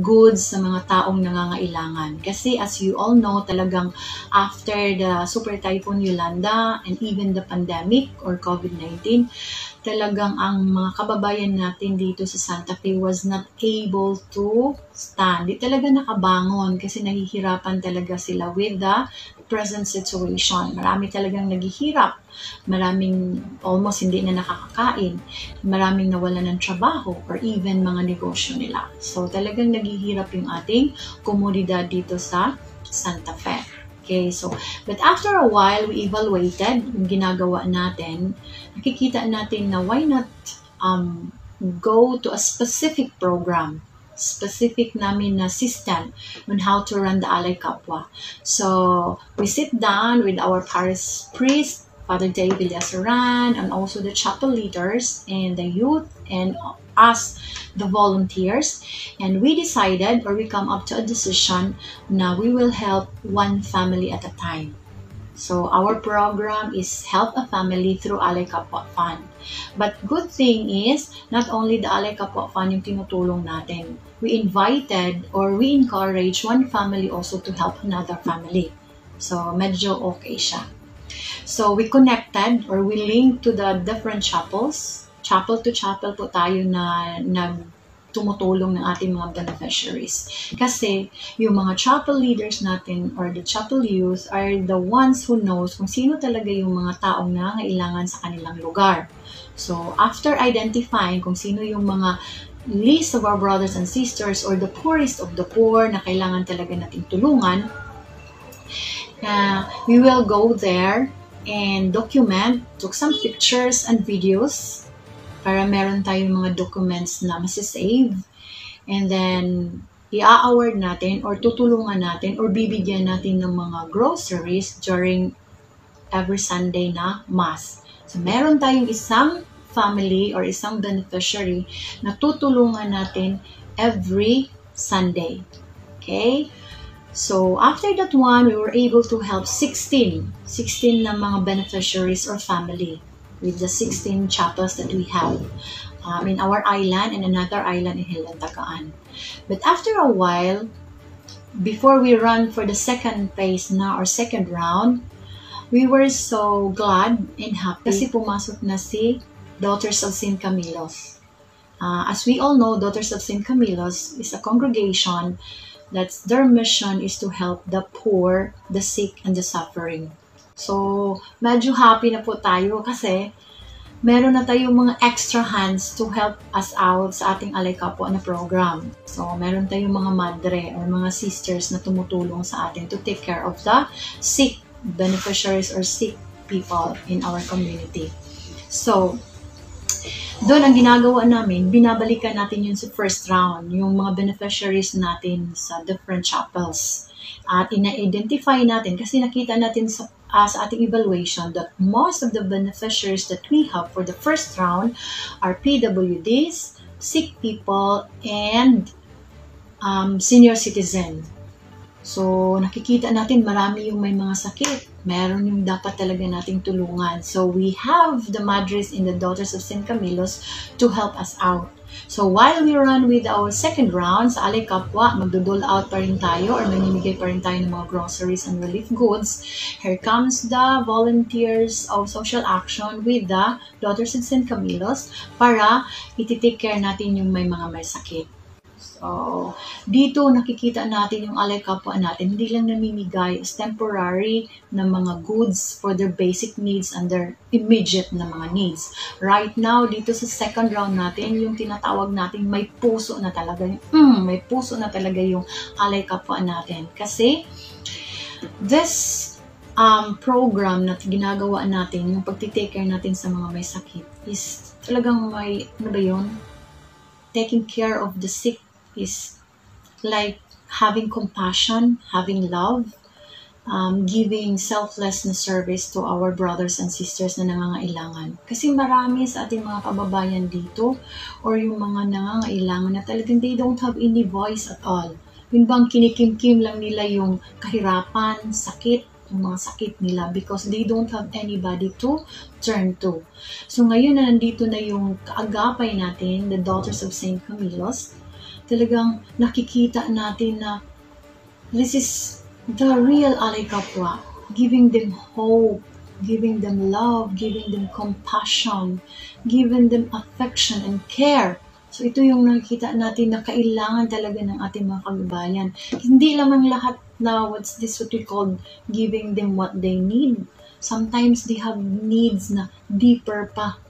goods sa mga taong nangangailangan. Kasi as you all know, talagang after the Super Typhoon Yolanda and even the pandemic or COVID-19, talagang ang mga kababayan natin dito sa Santa Fe was not able to stand. Di talaga nakabangon kasi nahihirapan talaga sila with the present situation. Marami talagang naghihirap. Maraming almost hindi na nakakakain. Maraming nawala ng trabaho or even mga negosyo nila. So talagang naghihirap yung ating komunidad dito sa Santa Fe. Okay, so, but after a while, we evaluated yung ginagawa natin. Nakikita natin na why not go to a specific program, specific namin na system on how to run the Alay Kapwa. So, we sit down with our parish priest, Father David Asaran, and also the chapel leaders and the youth and us, the volunteers. And we decided, or we come up to a decision, now we will help one family at a time. So our program is help a family through Alay Kapwa Fund. But good thing is, not only the Alay Kapwa Fund yung tinutulong natin. We invited or we encourage one family also to help another family. So medyo okay siya. So we connected or we linked to the different chapels. Chapel to chapel po tayo na tumutulong ng ating mga beneficiaries. Kasi yung mga chapel leaders natin or the chapel youth are the ones who knows kung sino talaga yung mga taong nangangailangan sa kanilang lugar. So after identifying kung sino yung mga least of our brothers and sisters or the poorest of the poor na kailangan talaga natin tulungan, we will go there and document, took some pictures and videos para meron tayong mga documents na masisave. And then, i-award natin or tutulungan natin or bibigyan natin ng mga groceries during every Sunday na Mass. So, meron tayong isang family or isang beneficiary na tutulungan natin every Sunday. Okay? So, after that one, we were able to help 16 na mga beneficiaries or family with the 16 chapels that we have in our island and another island in Hilantagaan. But after a while, before we run for the second phase na or second round, we were so glad and happy kasi pumasok na si Daughters of St. Camilo. As we all know, Daughters of St. Camilo is a congregation that their mission is to help the poor, the sick, and the suffering. So, medyo happy na po tayo kasi meron na tayong mga extra hands to help us out sa ating Alay Kapwa na program. So, meron tayong mga madre or mga sisters na tumutulong sa atin to take care of the sick beneficiaries or sick people in our community. So, doon ang ginagawa namin, binabalikan natin yun sa first round, yung mga beneficiaries natin sa different chapels. At ina-identify natin kasi nakita natin sa ating evaluation that most of the beneficiaries that we have for the first round are PWDs, sick people, and senior citizen. So, nakikita natin marami yung may mga sakit. Meron yung dapat talaga nating tulungan. So, we have the Madres and the Daughters of St. Camilo's to help us out. So, while we run with our second round sa Alay Kapwa, magdudol out pa rin tayo or nanimigay pa rin tayo ng mga groceries and relief goods. Here comes the volunteers of social action with the Daughters of St. Camilo's para iti-take care natin yung may mga sakit. So, dito nakikita natin yung Alay Kapwa natin, hindi lang namimigay as temporary na mga goods for their basic needs and their immediate na mga needs. Right now, dito sa second round natin, yung tinatawag natin may puso na talaga, may puso na talaga yung Alay Kapwa natin. Kasi, this program na ginagawa natin, yung pagtitake care natin sa mga may sakit, is talagang may, ano ba yun? Taking care of the sick is like having compassion, having love, giving selfless na service to our brothers and sisters na nangangailangan. Kasi marami sa ating mga kababayan dito or yung mga nangangailangan na talagang they don't have any voice at all. yun bang kinikimkim lang nila yung kahirapan, sakit, yung mga sakit nila because they don't have anybody to turn to. So ngayon na nandito na yung kaagapay natin, the Daughters of St. Camilo's, talagang nakikita natin na this is the real Alay Kapwa, giving them hope, giving them love, giving them compassion, giving them affection and care. So ito yung nakikita natin na kailangan talaga ng ating mga kababayan. Hindi lamang lahat na what we call giving them what they need. Sometimes they have needs na deeper pa,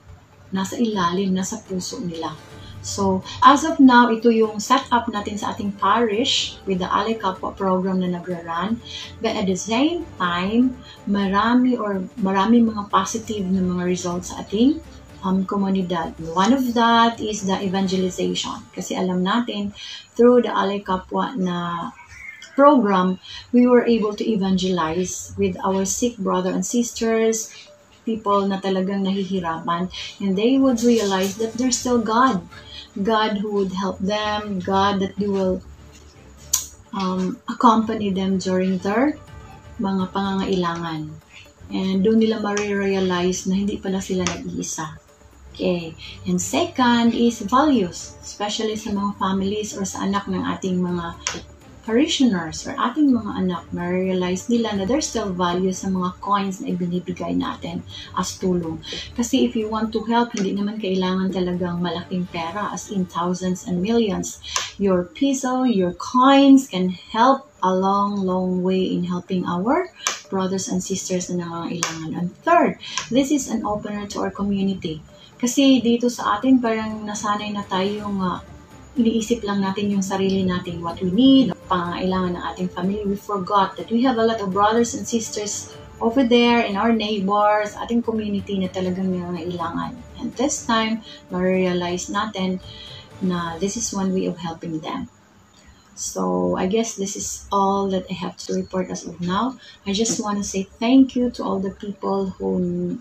nasa ilalim, nasa puso nila. So, as of now, ito yung setup natin sa ating parish with the Alay Kapwa program na nagra-run. But at the same time, marami mga positive na mga results sa ating komunidad. One of that is the evangelization. Kasi alam natin, through the Alay Kapwa na program, we were able to evangelize with our sick brother and sisters, people na talagang nahihirapan, and they would realize that there's still God. God who would help them, God that they will accompany them during their mga pangangailangan. And doon nila ma-realize na hindi pala sila nag-iisa. Okay. And second is values, especially sa mga families or sa anak ng ating mga parishioners or ating mga anak. Ma-realize nila na there's still value sa mga coins na ibinibigay natin as tulong. Kasi if you want to help, hindi naman kailangan talagang malaking pera as in thousands and millions. Your piso, your coins can help a long, long way in helping our brothers and sisters na nangangailangan. And third, this is an opener to our community. Kasi dito sa atin, parang nasanay na tayong iniisip lang natin yung sarili natin, what we need, pangangailangan ng ating family. We forgot that we have a lot of brothers and sisters over there in our neighbors, ating community na talagang nangangailangan. And this time, ma-realize natin na this is one way of helping them. So, I guess this is all that I have to report as of now. I just want to say thank you to all the people who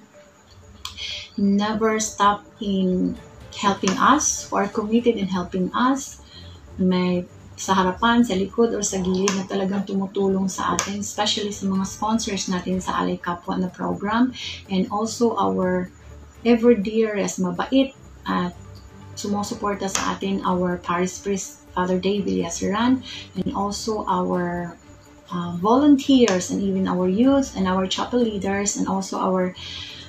never stop in helping us, who are committed in helping us. May sa harapan, sa likod, or sa gilid na talagang tumutulong sa atin, especially sa mga sponsors natin sa Alay Kapwa na program, and also our ever dearest, mabait at sumusuporta sa atin, our parish priest, Father David Yasiran, and also our volunteers and even our youth and our chapel leaders and also our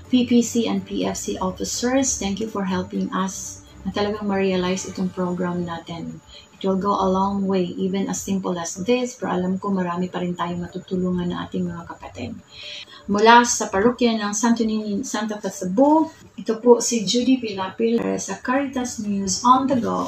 PPC and PFC officers. Thank you for helping us na talagang ma-realize itong program natin. It will go a long way, even as simple as this, pero alam ko marami pa rin tayong matutulungan na ating mga kapatid. Mula sa parokya ng Santa Fe, Cebu, ito po si Judy Pilapil sa Caritas News on the Go.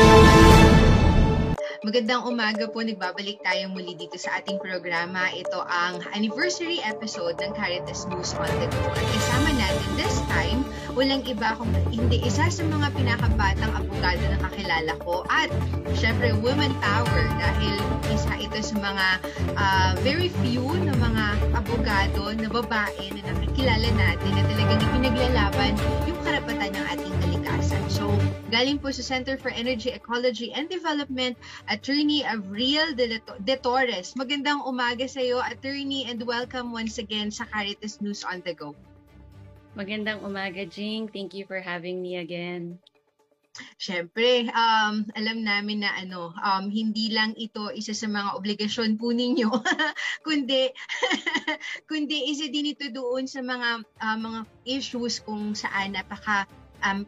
Magandang umaga po, nagbabalik tayo muli dito sa ating programa. Ito ang anniversary episode ng Caritas News on the Go. At isama natin this time, walang iba kung hindi isa sa mga pinakabatang abogado na kakilala ko. At syempre, woman power, dahil isa ito sa mga very few na mga abogado na babae na nakikilala natin na talagang ipinaglalaban yung karapatan ng ating kalikasan. So, galing po sa Center for Energy, Ecology and Development, Attorney Avril de Torres. Magandang umaga sa iyo, Attorney, and welcome once again sa Caritas News on the Go. Magandang umaga, Jing. Thank you for having me again. Siyempre, alam namin na ano, hindi lang ito isa sa mga obligasyon po ninyo, kundi isa din ito doon sa mga issues kung saan napaka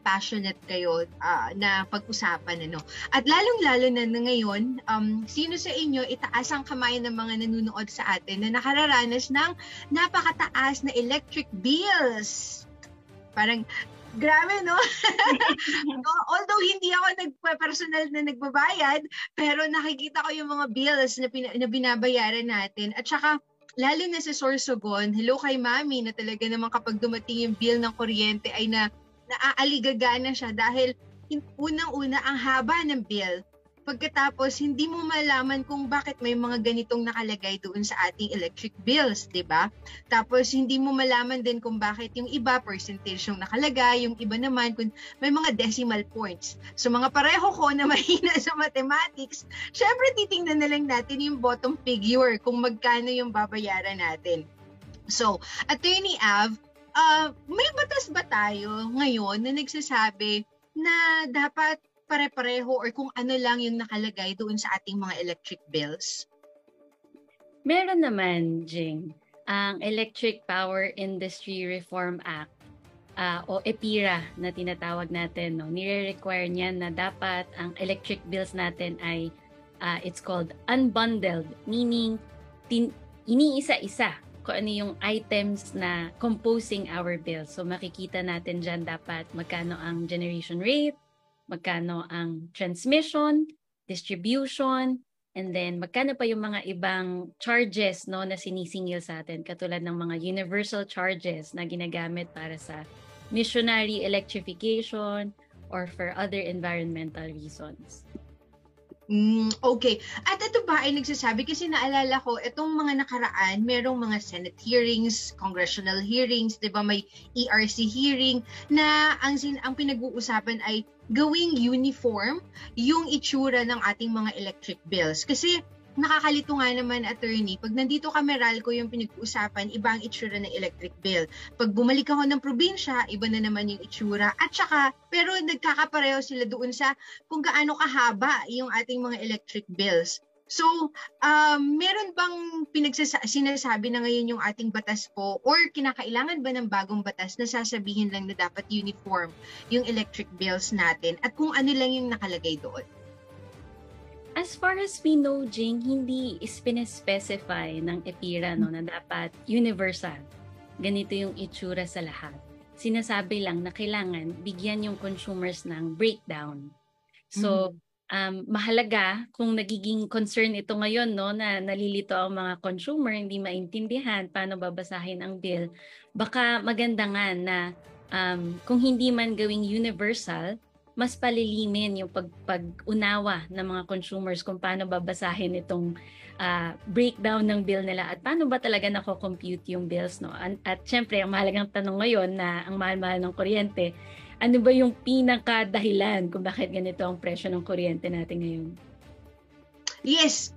passionate kayo na pag-usapan, ano. At lalong-lalo na ngayon, sino sa inyo itaas ang kamay ng mga nanonood sa atin na nakararanas ng napakataas na electric bills? Parang grabe, no? Although hindi ako nagpa-personal na nagbabayad, pero nakikita ko yung mga bills na binabayaran natin. At saka lalo na sa Sorsogon, hello kay Mami na talaga naman kapag dumating yung bill ng kuryente ay naaaligagaga na siya dahil unang-una ang haba ng bill. Pagkatapos, hindi mo malaman kung bakit may mga ganitong nakalagay doon sa ating electric bills, di ba? Tapos, hindi mo malaman din kung bakit yung iba percentage yung nakalagay, yung iba naman kung may mga decimal points. So, mga pareho ko na mahina sa mathematics, syempre titingnan na lang natin yung bottom figure kung magkano yung babayaran natin. So, Attorney Av, may batas ba tayo ngayon na nagsasabi na dapat pare-pareho or kung ano lang yung nakalagay doon sa ating mga electric bills? Meron naman, Jing. Ang Electric Power Industry Reform Act o EPIRA na tinatawag natin, no, nire-require niya na dapat ang electric bills natin ay it's called unbundled, meaning iniisa-isa kung ano yung items na composing our bills. So makikita natin dyan dapat magkano ang generation rate, magkano ang transmission, distribution, and then magkano pa yung mga ibang charges, no, na sinisingil sa atin, katulad ng mga universal charges na ginagamit para sa missionary electrification or for other environmental reasons. Okay. At ito ba ay nagsasabi, kasi naalala ko, itong mga nakaraan, merong mga Senate hearings, congressional hearings, di ba, may ERC hearing na ang pinag-uusapan ay gawing uniform yung itsura ng ating mga electric bills. Kasi nakakalito nga naman, attorney, pag nandito ka Meralco yung pinag-uusapan, iba ang itsura ng electric bill. Pag bumalik ako ng probinsya, iba na naman yung itsura. At saka, pero nagkakapareho sila doon sa kung gaano kahaba yung ating mga electric bills. So, meron bang sinasabi na ngayon yung ating batas po, or kinakailangan ba ng bagong batas na sasabihin lang na dapat uniform yung electric bills natin at kung ano lang yung nakalagay doon? As far as we know, Jing, hindi ispinespecify ng EPIRA, no, na dapat universal. Ganito yung itsura sa lahat. Sinasabi lang na kailangan bigyan yung consumers ng breakdown. So, mahalaga kung nagiging concern ito ngayon, no, na nalilito ang mga consumer, hindi maintindihan paano babasahin ang bill. Baka maganda nga na kung hindi man gawing universal, mas palilimin yung pag-unawa ng mga consumers kung paano babasahin itong breakdown ng bill nila at paano ba talaga nako-compute yung bills, no? At syempre, ang mahalagang tanong ngayon na ang mahal-mahal ng kuryente, ano ba yung pinakadahilan kung bakit ganito ang presyo ng kuryente natin ngayon? Yes!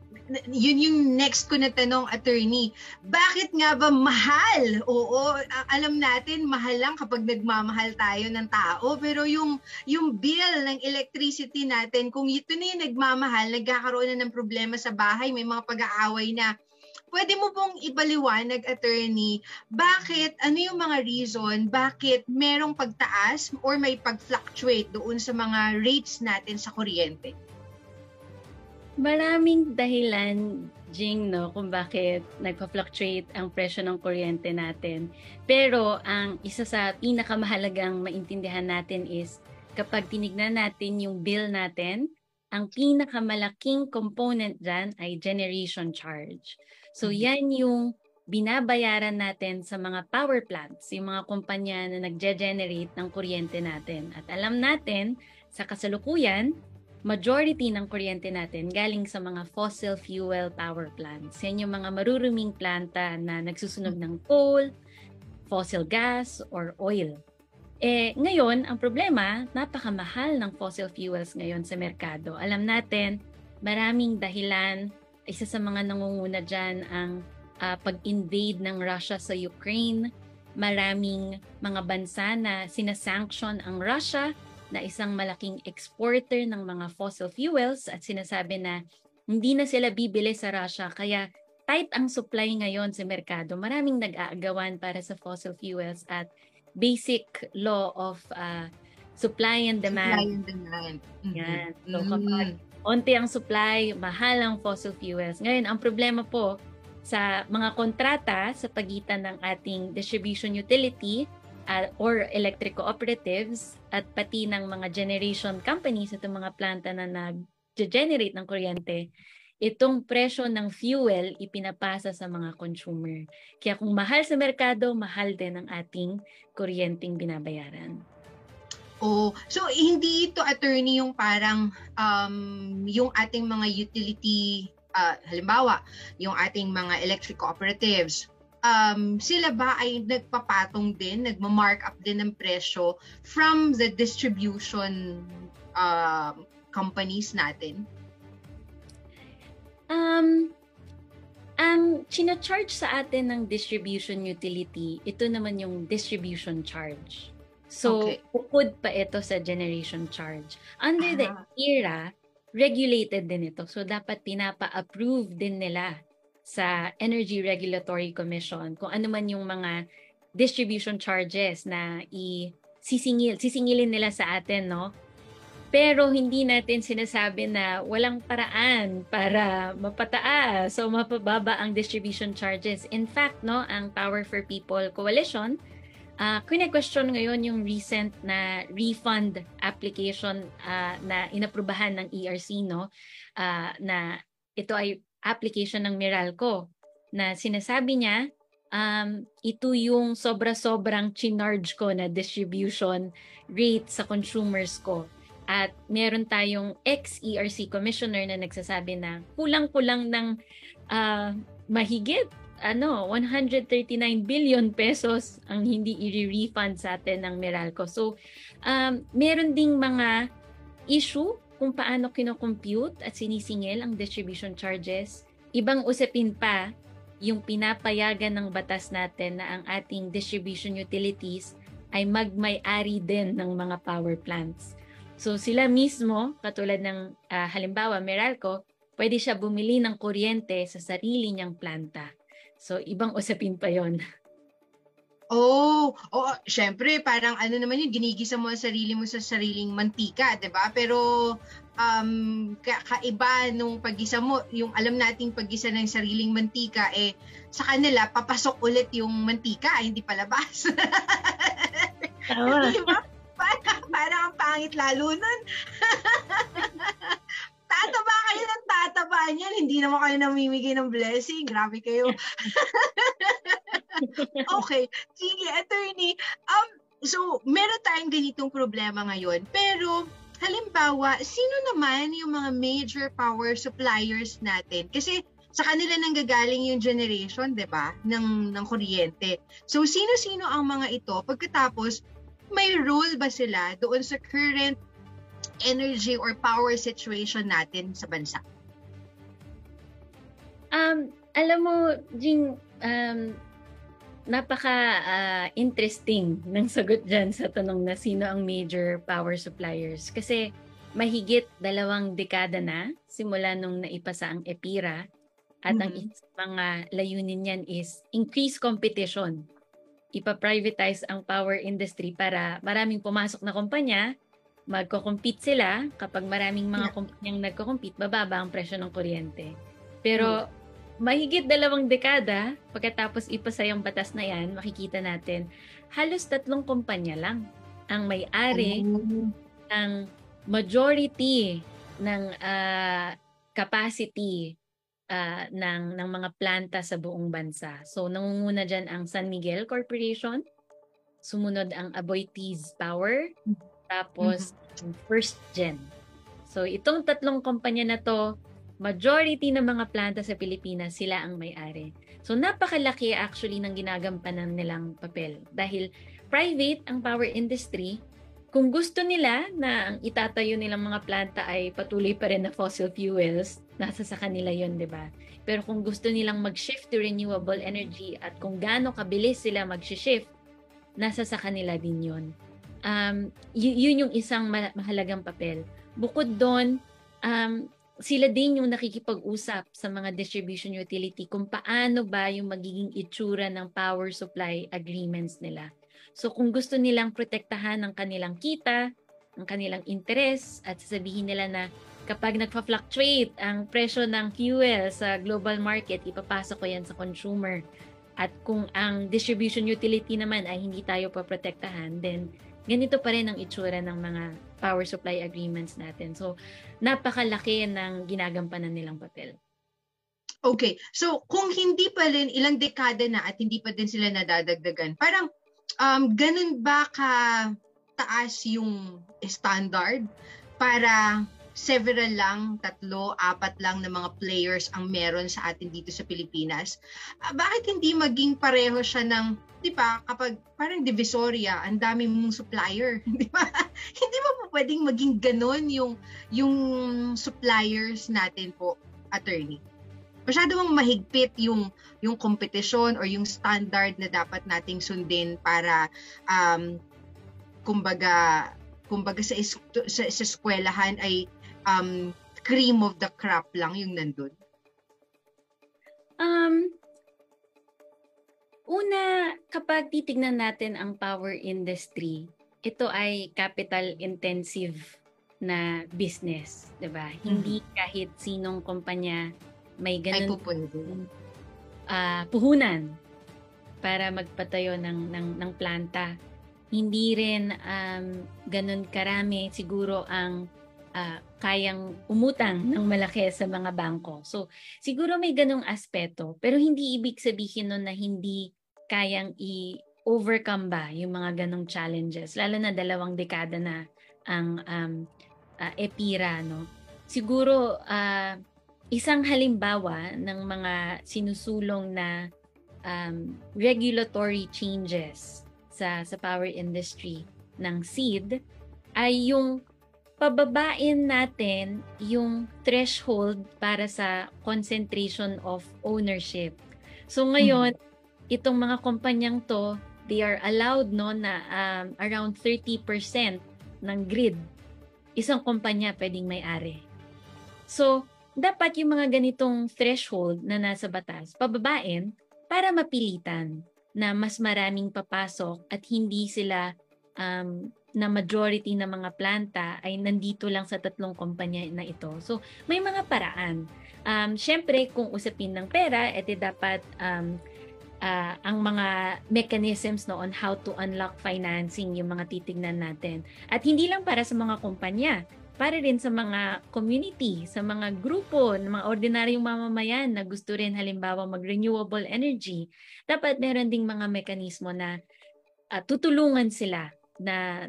Yun yung next ko na tanong, attorney. Bakit nga ba mahal? Oo, alam natin, mahal lang kapag nagmamahal tayo ng tao. Pero yung bill ng electricity natin, kung ito na yung nagmamahal, nagkakaroon na ng problema sa bahay, may mga pag-aaway na. Pwede mo pong ipaliwanag, attorney, bakit, ano yung mga reason, bakit merong pagtaas or may pag-fluctuate doon sa mga rates natin sa kuryente? Maraming dahilan, Jing, no, kung bakit nagpa-fluctuate ang presyo ng kuryente natin. Pero ang isa sa pinakamahalagang maintindihan natin is kapag tinignan natin yung bill natin, ang pinakamalaking component dyan ay generation charge. So yan yung binabayaran natin sa mga power plants, yung mga kumpanya na nag-generate ng kuryente natin. At alam natin, sa kasalukuyan, majority ng kuryente natin galing sa mga fossil fuel power plants. Yan yung mga maruruming planta na nagsusunog ng coal, fossil gas, or oil. Eh, ngayon, ang problema, napakamahal ng fossil fuels ngayon sa merkado. Alam natin, maraming dahilan. Isa sa mga nangunguna dyan ang pag-invade ng Russia sa Ukraine. Maraming mga bansa na sinasanction ang Russia na isang malaking exporter ng mga fossil fuels at sinasabi na hindi na sila bibili sa Russia kaya tight ang supply ngayon sa merkado. Maraming nag-aagawan para sa fossil fuels at basic law of supply and demand. Supply and demand. Yan. So kapag onti ang supply, mahal ang fossil fuels. Ngayon, ang problema po sa mga kontrata sa pagitan ng ating distribution utility or electric cooperatives at pati ng mga generation companies at mga planta na nag-generate ng kuryente, itong presyo ng fuel ipinapasa sa mga consumer. Kaya kung mahal sa merkado, mahal din ang ating kuryenteng binabayaran. Oh, so hindi ito, attorney, yung parang yung ating mga utility, halimbawa, yung ating mga electric cooperatives, sila ba ay nagpapatong din, nagmamark up din ng presyo from the distribution companies natin? Ang china-charge sa atin ng distribution utility, ito naman yung distribution charge. So, bukod pa ito sa generation charge. Under the ERA, regulated din ito. So, dapat pinapa-approve din nila sa Energy Regulatory Commission kung ano man yung mga distribution charges na sisingilin nila sa atin, no? Pero hindi natin sinasabi na walang paraan para mapataas o mapababa ang distribution charges. In fact, no, ang Power for People Coalition, kine-question ngayon yung recent na refund application na inaprubahan ng ERC, no, na ito ay application ng Meralco na sinasabi niya ito yung sobra-sobrang chinarge ko na distribution rate sa consumers ko at meron tayong ex-ERC commissioner na nagsasabi na kulang-kulang ng mahigit 139 billion pesos ang hindi i-refund sa atin ng Meralco. So meron ding mga issue kung paano kino-compute at sinisingil ang distribution charges. Ibang usapin pa yung pinapayagan ng batas natin na ang ating distribution utilities ay magmay-ari din ng mga power plants. So sila mismo, katulad ng halimbawa Meralco, pwede siya bumili ng kuryente sa sarili niyang planta. So ibang usapin pa yon. Oh, syempre parang ano naman yun, ginigisa mo ang sarili mo sa sariling mantika, 'di ba? Pero kaiba nung paggisa mo, yung alam nating paggisa ng sariling mantika sa kanila papasok ulit yung mantika, hindi palabas. Tama. Diba? Parang ang pangit lalo nun. Tataba kayo ng tataba niyan, hindi naman kayo namimigay ng blessing. Grabe kayo. Okay, sige, attorney. So, meron tayong ganitong problema ngayon. Pero, halimbawa, sino naman yung mga major power suppliers natin? Kasi sa kanila nanggagaling yung generation, 'di ba, ng kuryente. So, sino-sino ang mga ito? Pagkatapos, may role ba sila doon sa current energy or power situation natin sa bansa? Alam mo, Jing, napaka-interesting ng sagot dyan sa tanong na sino ang major power suppliers. Kasi mahigit 2 dekada na simula nung naipasa ang EPIRA at ang mga layunin niyan is increase competition. Ipa-privatize ang power industry para maraming pumasok na kumpanya, magko-compete sila. Kapag maraming mga kumpanyang nagko-compete, bababa ang presyo ng kuryente. Pero mahigit 2 dekada, pagkatapos ipasa yung batas na yan, makikita natin, halos 3 kumpanya lang ang may-ari ng majority ng capacity ng mga planta sa buong bansa. So, nangunguna dyan ang San Miguel Corporation, sumunod ang Aboitiz Power, tapos First Gen. So itong 3 kumpanya na to, majority ng mga planta sa Pilipinas, sila ang may-ari. So napakalaki actually ng ginagampanan nilang papel. Dahil private ang power industry, kung gusto nila na ang itatayo nilang mga planta ay patuloy pa rin na fossil fuels, nasa sa kanila yun, di ba? Pero kung gusto nilang mag-shift to renewable energy at kung gaano kabilis sila mag-shift, nasa sa kanila din yun. yun yung isang mahalagang papel. Bukod doon, sila din yung nakikipag-usap sa mga distribution utility kung paano ba yung magiging itsura ng power supply agreements nila. So kung gusto nilang protektahan ang kanilang kita, ang kanilang interes, at sasabihin nila na kapag nagpa-fluctuate ang presyo ng fuel sa global market, ipapasok ko yan sa consumer. At kung ang distribution utility naman ay hindi tayo paprotektahan, then ganito pa rin ang itsura ng mga power supply agreements natin. So, napakalaki ng ginagampanan nilang papel. Okay. So, kung hindi pa rin ilang dekada na at hindi pa din sila nadadagdagan, parang ganun ba kataas yung standard para several lang, 3, 4 lang na mga players ang meron sa atin dito sa Pilipinas? Bakit hindi maging pareho siya ng, di ba, kapag parang divisoria, ang dami mong supplier, di ba? Hindi ba po pwedeng maging ganun yung suppliers natin po, attorney? Masyado bang mahigpit yung kompetisyon or yung standard na dapat nating sundin para kumbaga sa eskwelahan ay cream of the crop lang yung nandun? Una, kapag titignan natin ang power industry, ito ay capital intensive na business, 'di ba? Mm-hmm. Hindi kahit sinong kumpanya may ganun puhunan para magpatayo ng planta. Hindi rin ganun karami siguro ang kayang umutang ng malaki sa mga bangko. So, siguro may ganung aspeto, pero hindi ibig sabihin nun na hindi kayang i-overcome ba yung mga ganung challenges, lalo na 2 dekada na ang EPIRA, no? Siguro, isang halimbawa ng mga sinusulong na regulatory changes sa power industry ng SEED ay yung pababain natin yung threshold para sa concentration of ownership. So ngayon, itong mga kumpanyang to, they are allowed na around 30% ng grid. Isang kumpanya pwedeng may-ari. So, dapat yung mga ganitong threshold na nasa batas, pababain para mapilitan na mas maraming papasok at hindi sila na majority ng mga planta ay nandito lang sa 3 kumpanya na ito. So, may mga paraan. Siyempre, kung usapin ng pera, ete dapat ang mga mechanisms on how to unlock financing yung mga titignan natin. At hindi lang para sa mga kumpanya, para rin sa mga community, sa mga grupo, ng mga ordinaryong mamamayan na gusto rin halimbawa mag-renewable energy. Dapat meron ding mga mekanismo na tutulungan sila na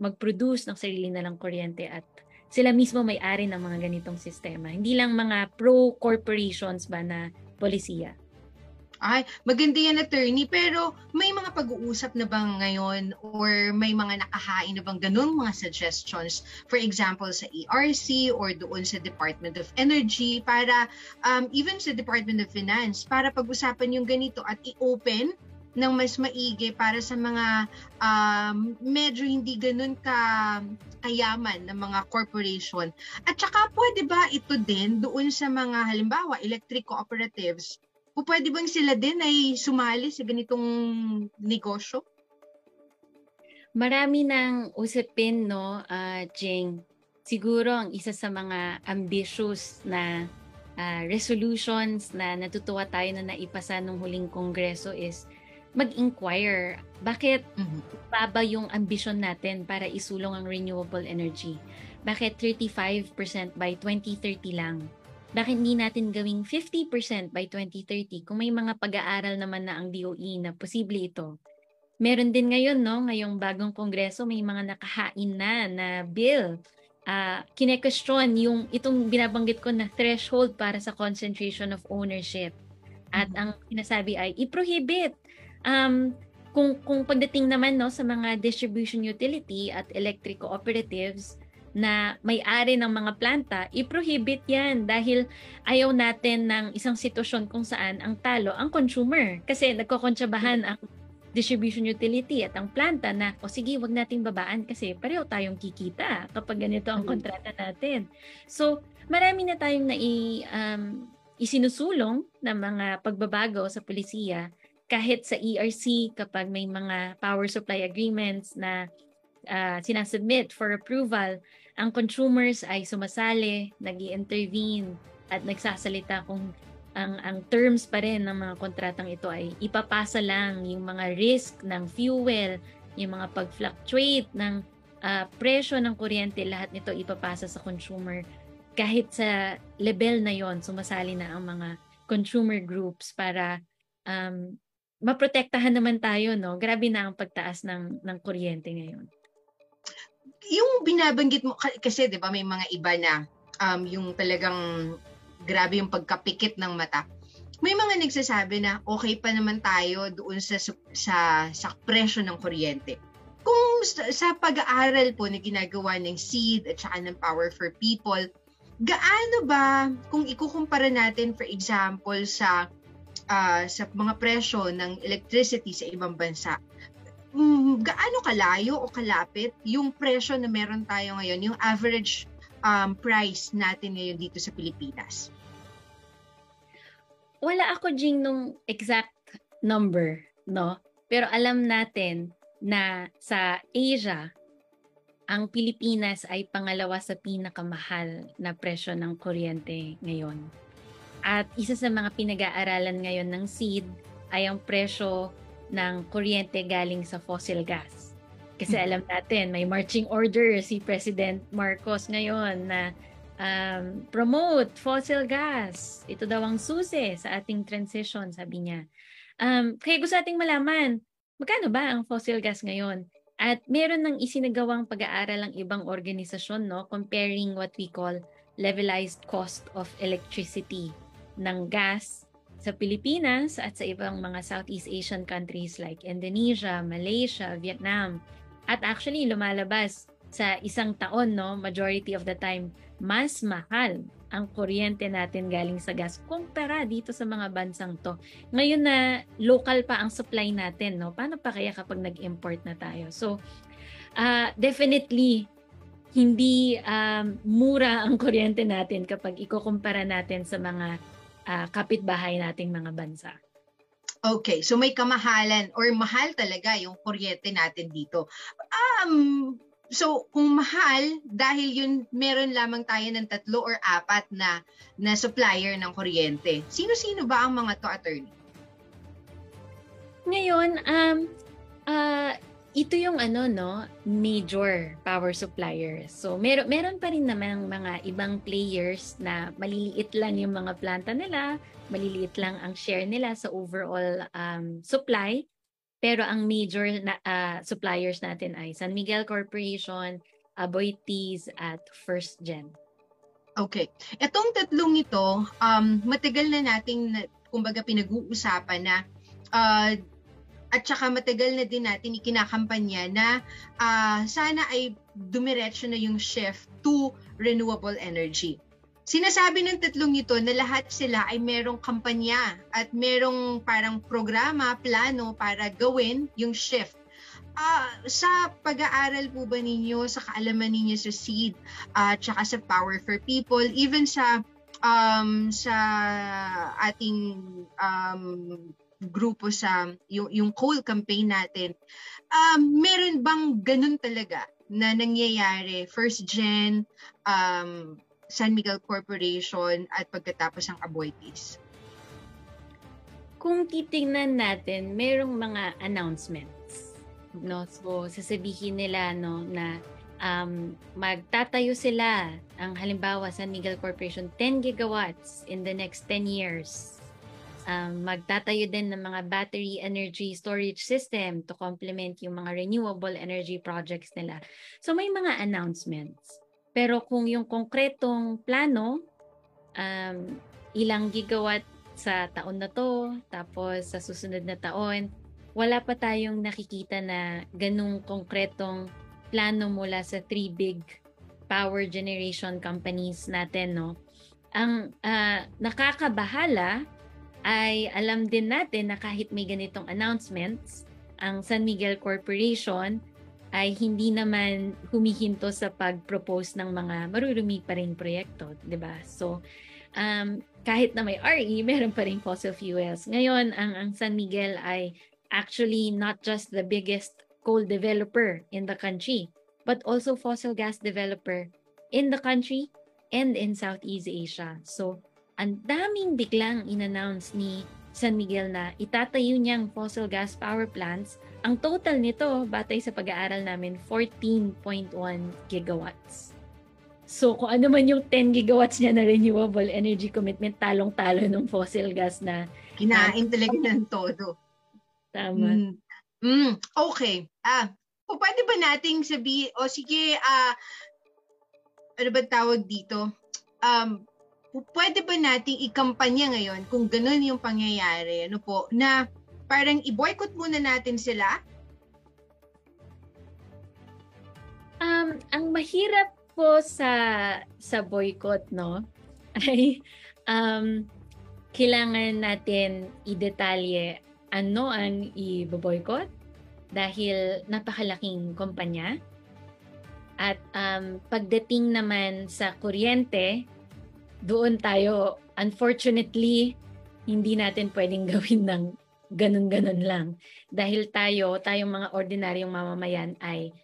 mag-produce ng sarili na lang kuryente at sila mismo may-ari ng mga ganitong sistema. Hindi lang mga pro-corporations ba na polisiya. Ay, maganda yan, attorney. Pero may mga pag-uusap na bang ngayon or may mga nakahain na bang ganun mga suggestions? For example, sa ERC or doon sa Department of Energy para, even sa Department of Finance, para pag-usapan yung ganito at i-open ng mas maigi para sa mga medyo hindi ganun kayaman ng mga corporation. At saka pwede ba ito din doon sa mga halimbawa electric cooperatives? O pwede bang sila din ay sumali sa ganitong negosyo? Marami nang usapin, no, Jing. Siguro ang isa sa mga ambitious na resolutions na natutuwa tayo na naipasa nung huling kongreso is mag-inquire. Bakit baba yung ambisyon natin para isulong ang renewable energy? Bakit 35% by 2030 lang? Bakit hindi natin gawing 50% by 2030 kung may mga pag-aaral naman na ang DOE na posible ito? Meron din ngayon, no, ngayong bagong kongreso, may mga nakahain na bill. Kine-question yung itong binabanggit ko na threshold para sa concentration of ownership. At ang sinasabi ay i-prohibit. Kung pagdating naman, no, sa mga distribution utility at electric cooperatives, na may-ari ng mga planta, i-prohibit yan dahil ayaw natin ng isang sitwasyon kung saan ang talo ang consumer kasi nagkokontsabahan ang distribution utility at ang planta na, o sige, wag nating babaan kasi pareho tayong kikita kapag ganito ang kontrata natin. So, marami na tayong isinusulong na mga pagbabago sa pulisiya kahit sa ERC kapag may mga power supply agreements na sinasubmit for approval, ang consumers ay sumasali, nag-i-intervene at nagsasalita kung ang terms pa rin ng mga kontratang ito ay ipapasa lang yung mga risk ng fuel, yung mga pag-fluctuate ng presyo ng kuryente, lahat nito ipapasa sa consumer. Kahit sa level na yon, sumasali na ang mga consumer groups para maprotektahan naman tayo, no? Grabe na ang pagtaas ng kuryente ngayon. Yung binabanggit mo, kasi di ba may mga iba na yung talagang grabe yung pagkapikit ng mata. May mga nagsasabi na okay pa naman tayo doon sa presyo ng kuryente. Kung sa pag-aaral po na ginagawa ng SEED at saka ng Power for People, gaano ba kung ikukumpara natin for example sa mga presyo ng electricity sa ibang bansa? Gaano kalayo o kalapit yung presyo na meron tayo ngayon, yung average price natin ngayon dito sa Pilipinas? Wala ako, Jing, nung exact number, no? Pero alam natin na sa Asia, ang Pilipinas ay pangalawa sa pinakamahal na presyo ng kuryente ngayon. At isa sa mga pinag-aaralan ngayon ng SEED ay ang presyo ng kuryente galing sa fossil gas. Kasi alam natin, may marching order si President Marcos ngayon na promote fossil gas. Ito daw ang susi sa ating transition, sabi niya. Kaya gusto nating malaman, magkano ba ang fossil gas ngayon? At meron ng isinagawang pag-aaral ng ibang organisasyon, no? Comparing what we call levelized cost of electricity ng gas sa Pilipinas at sa ibang mga Southeast Asian countries like Indonesia, Malaysia, Vietnam. At actually, lumalabas sa isang taon, no, majority of the time, mas mahal ang kuryente natin galing sa gas kumpara dito sa mga bansang to. Ngayon na local pa ang supply natin, no? Paano pa kaya kapag nag-import na tayo? So, definitely, hindi mura ang kuryente natin kapag ikukumpara natin sa mga kapitbahay nating mga bansa. Okay, so may kamahalan or mahal talaga yung kuryente natin dito. So kung mahal, dahil yun meron lamang tayo ng 3 or 4 na supplier ng kuryente. Sino-sino ba ang mga to, attorney? Ngayon, ito yung major power suppliers. So meron pa rin naman mga ibang players na maliliit lang yung mga planta nila, maliliit lang ang share nila sa overall supply. Pero ang major na suppliers natin ay San Miguel Corporation, Aboitiz at First Gen. Okay. Itong 3 ito, matagal na nating kumbaga pinag-uusapan na at saka matagal na din natin ikinakampanya na sana ay dumiretso na yung shift to renewable energy. Sinasabi ng 3 ito na lahat sila ay merong kampanya at merong parang programa, plano para gawin yung shift. Sa pag-aaral po ba ninyo, sa kaalaman ninyo sa SEED, at saka sa Power for People, even sa ating grupo sa yung coal campaign natin, meron bang ganun talaga na nangyayari? First Gen, San Miguel Corporation at pagkatapos ang Aboitiz. Kung titingnan natin, merong mga announcements, no? So sasabihin nila, no, na magtatayo sila, ang halimbawa San Miguel Corporation, 10 gigawatts in the next 10 years. Magtatayo din ng mga battery energy storage system to complement yung mga renewable energy projects nila. So may mga announcements. Pero kung yung konkretong plano, ilang gigawatt sa taon na to, tapos sa susunod na taon, wala pa tayong nakikita na ganung konkretong plano mula sa 3 big power generation companies natin, no? Ang nakakabahala ay alam din natin na kahit may ganitong announcements, ang San Miguel Corporation ay hindi naman humihinto sa pag-propose ng mga marurumi pa rin proyekto, di ba? So, kahit na may RE, meron pa rin fossil fuels. Ngayon, ang San Miguel ay actually not just the biggest coal developer in the country, but also fossil gas developer in the country and in Southeast Asia. So, ang daming biglang in-announce ni San Miguel na itatayo niyang fossil gas power plants. Ang total nito, batay sa pag-aaral namin, 14.1 gigawatts. So, kung ano man yung 10 gigawatts niya na renewable energy commitment, talong-talo ng fossil gas na... Kinain talaga ng todo. Tama. Okay. O pwede ba nating sabihin, o sige, ano ba tawag dito? Pwede ba nating ikampanya ngayon kung ganun yung pangyayari? Ano po? Na parang i-boycott muna natin sila? Ang mahirap po sa boycott, no, ay kailangan natin i-detalye ano ang i-boycott dahil napakalaking kumpanya. At pagdating naman sa kuryente, doon tayo, unfortunately, hindi natin pwedeng gawin ng ganun-ganun lang. Dahil tayong mga ordinaryong mamamayan ay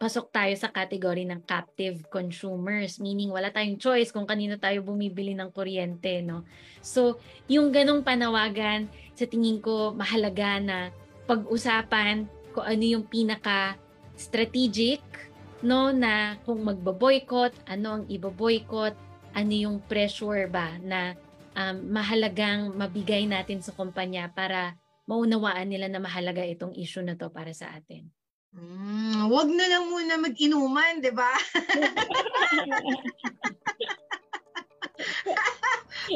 pasok tayo sa kategory ng captive consumers, meaning wala tayong choice kung kanino tayo bumibili ng kuryente, no? So, yung ganong panawagan, sa tingin ko mahalaga na pag-usapan kung ano yung pinaka-strategic, no, na kung magbo-boycott, ano ang ibo-boycott, ano yung pressure ba na mahalagang mabigay natin sa kumpanya para maunawaan nila na mahalaga itong issue na to para sa atin. Wag na lang muna mag-inuman, di ba?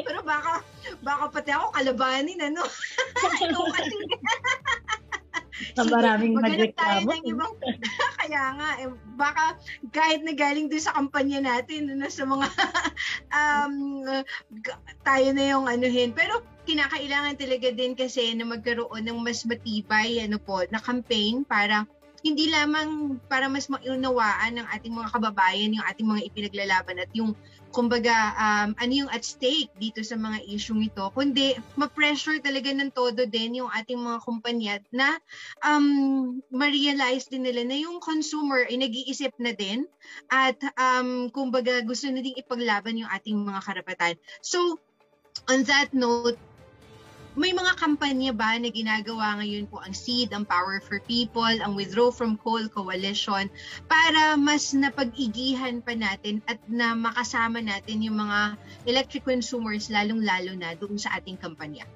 Pero baka pati ako kalabanin, ano? Maraming magreklamo. Kaya nga, baka kahit nagaling doon sa kampanya natin, na sa mga tayo na yung anuhin. Pero kinakailangan talaga din kasi na magkaroon ng mas matibay na campaign para hindi lamang para mas maunawaan ng ating mga kababayan yung ating mga ipinaglalaban at yung kumbaga ano yung at stake dito sa mga isyung ito, kundi ma-pressure talaga ng todo din yung ating mga kumpanya na ma-realize din nila na yung consumer ay nag-iisip na din at kumbaga gusto na ding ipaglaban yung ating mga karapatan. So on that note, may mga kampanya ba na ginagawa ngayon po ang SEED, ang Power for People, ang Withdraw from Coal Coalition para mas napag-igihan pa natin at na makasama natin yung mga electric consumers lalong-lalo na doon sa ating kampanya?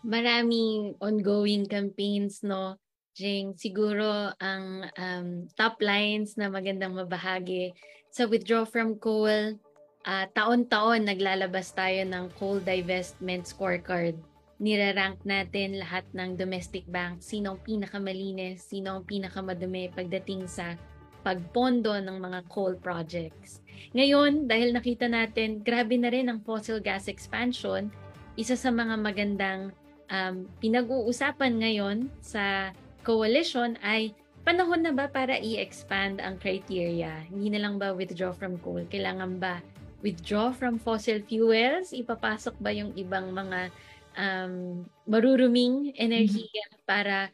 Maraming ongoing campaigns, no, Jing. Siguro ang top lines na magandang mabahagi sa Withdraw from Coal. Taon-taon naglalabas tayo ng coal divestment scorecard. Nirarank natin lahat ng domestic banks, sinong pinakamalinis, sinong pinakamadumi pagdating sa pagpondo ng mga coal projects. Ngayon, dahil nakita natin, grabe na rin ang fossil gas expansion, isa sa mga magandang pinag-uusapan ngayon sa coalition ay panahon na ba para i-expand ang criteria? Hindi na lang ba withdraw from coal? Kailangan ba withdraw from fossil fuels? Ipapasok ba yung ibang mga maruruming enerhiya para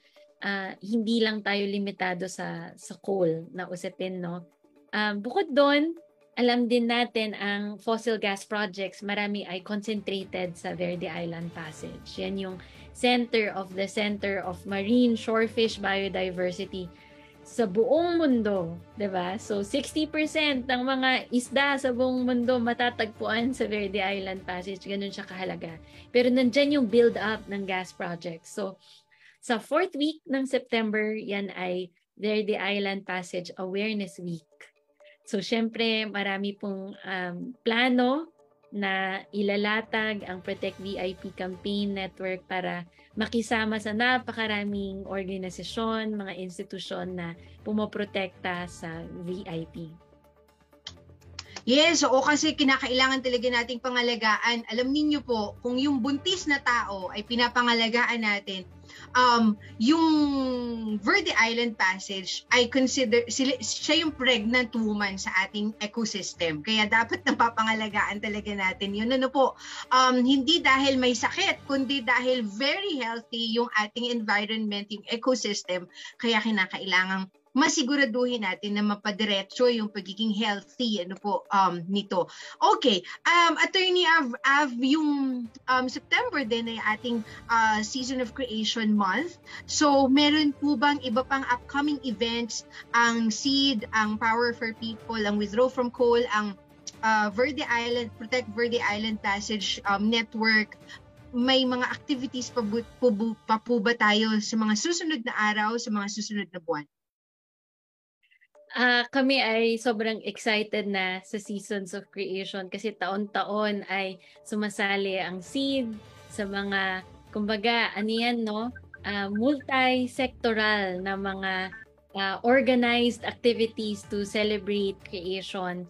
hindi lang tayo limitado sa coal na usapin, no? Bukod doon, alam din natin ang fossil gas projects, marami ay concentrated sa Verde Island Passage. Yan yung center of marine shorefish biodiversity sa buong mundo, diba? So 60% ng mga isda sa buong mundo matatagpuan sa Verde Island Passage, ganun siya kahalaga. Pero nandyan yung build up ng gas projects. So sa 4th week ng September, yan ay Verde Island Passage Awareness Week. So syempre marami pong plano na ilalatag ang Protect VIP Campaign Network para makisama sa napakaraming organisasyon, mga institusyon na pumoprotekta sa VIP. Yes, oo, kasi kinakailangan talaga nating pangalagaan. Alam ninyo po, kung yung buntis na tao ay pinapangalagaan natin, yung Verde Island Passage ay consider siya yung pregnant woman sa ating ecosystem. Kaya dapat napapangalagaan talaga natin yun. Ano po? Hindi dahil may sakit, kundi dahil very healthy yung ating environment, yung ecosystem. Kaya kinakailangan masiguraduhin natin na mapadiretso yung pagiging healthy nito. Okay, Attorney Av, yung September din ay ating Season of Creation Month. So, meron po bang iba pang upcoming events, ang SEED, ang Power for People, ang Withdraw from Coal, ang Verde Island, Protect Verde Island Passage Network? May mga activities pa po ba tayo sa mga susunod na araw, sa mga susunod na buwan? Kami ay sobrang excited na sa Seasons of Creation kasi taon-taon ay sumasali ang SEED sa mga, kumbaga, multi-sectoral na mga organized activities to celebrate creation.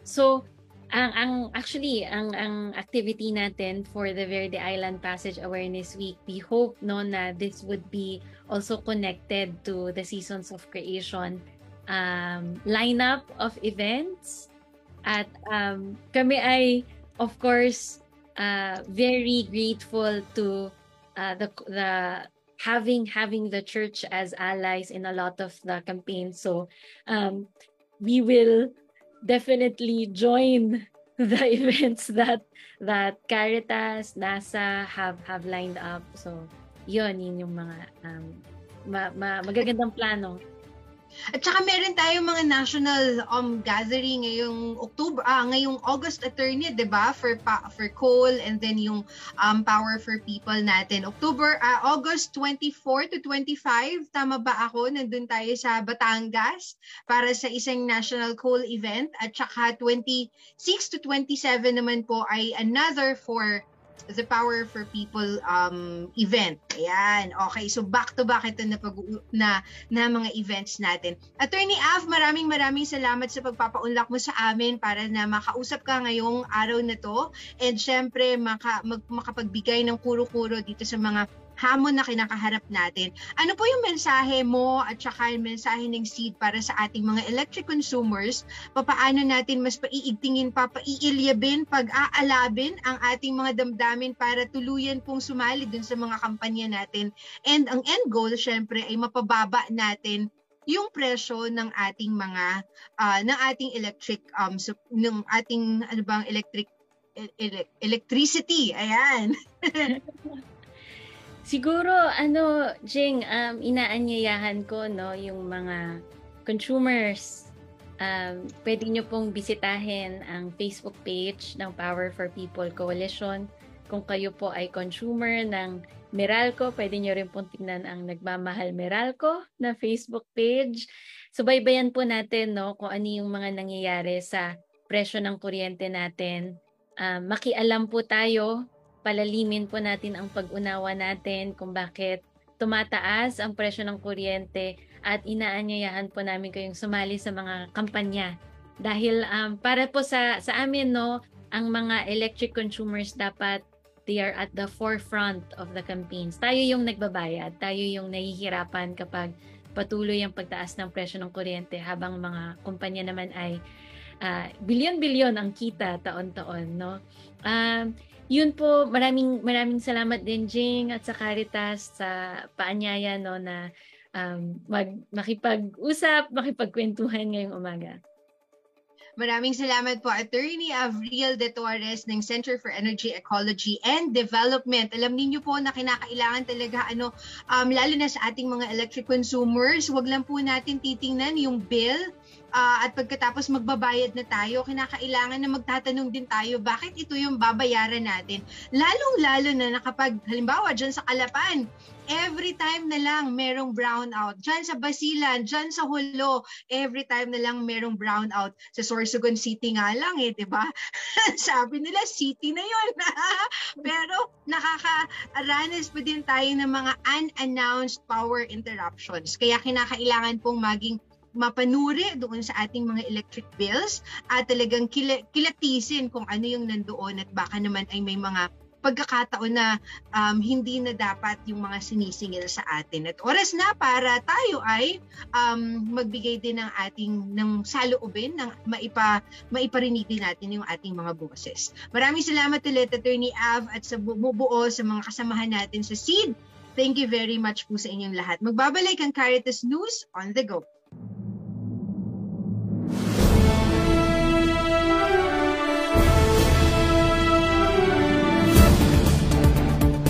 So, ang activity natin for the Verde Island Passage Awareness Week, we hope na this would be also connected to the Seasons of Creation lineup of events. At kami ay, of course, very grateful to having the church as allies in a lot of the campaigns. So we will definitely join the events that Caritas, NASA have lined up. So yun yung mga magagandang plano. At saka meron tayong mga national gathering ngayong August, attorney, 'di ba? For coal, and then yung Power for People natin. August 24 to 25, tama ba ako? Nandun tayo sa Batangas para sa isang national coal event, at saka 26 to 27 naman po ay another for the Power for People event. Ayan. Okay. So, back-to-back ito na mga events natin. Attorney Av, maraming salamat sa pagpapaunlak mo sa amin para na makausap ka ngayong araw na to. And syempre, makapagbigay ng kuro-kuro dito sa mga hamon na kinakaharap natin. Ano po yung mensahe mo at saka yung mensahe ng SEED para sa ating mga electric consumers? Papaano natin mas paiigtingin, papaiilyabin, pag-aalabin ang ating mga damdamin para tuluyan pong sumali dun sa mga kampanya natin? And ang end goal, syempre, ay mapababa natin yung presyo ng ating mga electricity. Ayan. Siguro, Jing, inaanyayahan ko, yung mga consumers. Pwede nyo pong bisitahin ang Facebook page ng Power for People Coalition. Kung kayo po ay consumer ng Meralco, pwede nyo rin pong tingnan ang Nagmamahal Meralco na Facebook page. Subaybayan po natin, kung ano yung mga nangyayari sa presyo ng kuryente natin. Makialam po tayo. Palalimin po natin ang pag-unawa natin kung bakit tumataas ang presyo ng kuryente, at inaanyayahan po namin kayong sumali sa mga kampanya. Dahil para po sa amin, ang mga electric consumers dapat they are at the forefront of the campaigns. Tayo yung nagbabayad, tayo yung nahihirapan kapag patuloy ang pagtaas ng presyo ng kuryente, habang mga kumpanya naman ay bilyon-bilyon ang kita taon-taon. Yun po, maraming salamat din, Jing, at sa Caritas sa paanyaya na makipag-usap, makipagkwentuhan ngayong umaga. Maraming salamat po, Attorney Avril de Torres ng Center for Energy, Ecology and Development. Alam niyo po na kinakailangan talaga lalo na sa ating mga electric consumers, wag lang po natin titingnan yung bill. At pagkatapos magbabayad na tayo, kinakailangan na magtatanong din tayo, bakit ito yung babayaran natin? Lalong-lalo na kapag, halimbawa, dyan sa Calapan, every time na lang merong brownout. Dyan sa Basilan, dyan sa Hulo, every time na lang merong brownout. Sa Sorsogon City nga lang, diba? Sabi nila, city na yun. Pero nakakaranas pa din tayo ng mga unannounced power interruptions. Kaya kinakailangan pong maging mapanuri doon sa ating mga electric bills at talagang kilatisin kung ano yung nandoon, at baka naman ay may mga pagkakataon na hindi na dapat yung mga sinisingil sa atin. At oras na para tayo ay magbigay din ng ating saloobin, ng maiparinig din natin yung ating mga boses. Maraming salamat ulit, Attorney Av, at sa buo sa mga kasamahan natin sa SEED. Thank you very much po sa inyong lahat. Magbabalik ang Caritas News on the Go.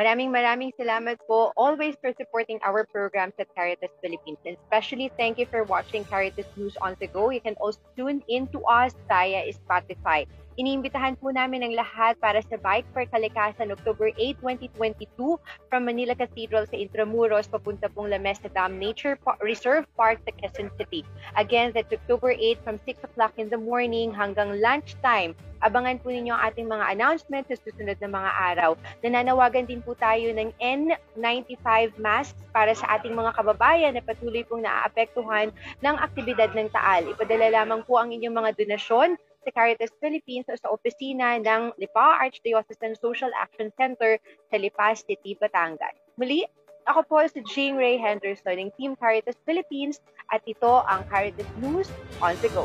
Maraming salamat po always for supporting our programs at Caritas Philippines. And especially thank you for watching Caritas News on the Go. You can also tune in to us via Spotify. Iniimbitahan po namin ang lahat para sa Bike for Kalikasan October 8, 2022 from Manila Cathedral sa Intramuros papunta pong La Mesa Dam Nature Reserve Park sa Quezon City. Again, that's October 8 from 6 o'clock in the morning hanggang lunchtime. Abangan po ninyo ang ating mga announcements sa susunod na mga araw. Nananawagan din po tayo ng N95 masks para sa ating mga kababayan na patuloy pong naaapektuhan ng aktibidad ng Taal. Ipadala lamang po ang inyong mga donasyon sa Caritas Philippines o sa opisina ng Lipa Archdiocese Social Action Center sa Lipa City, Batangas. Muli, ako po si Jing Ray Henderson ng Team Caritas Philippines at ito ang Caritas News on the Go.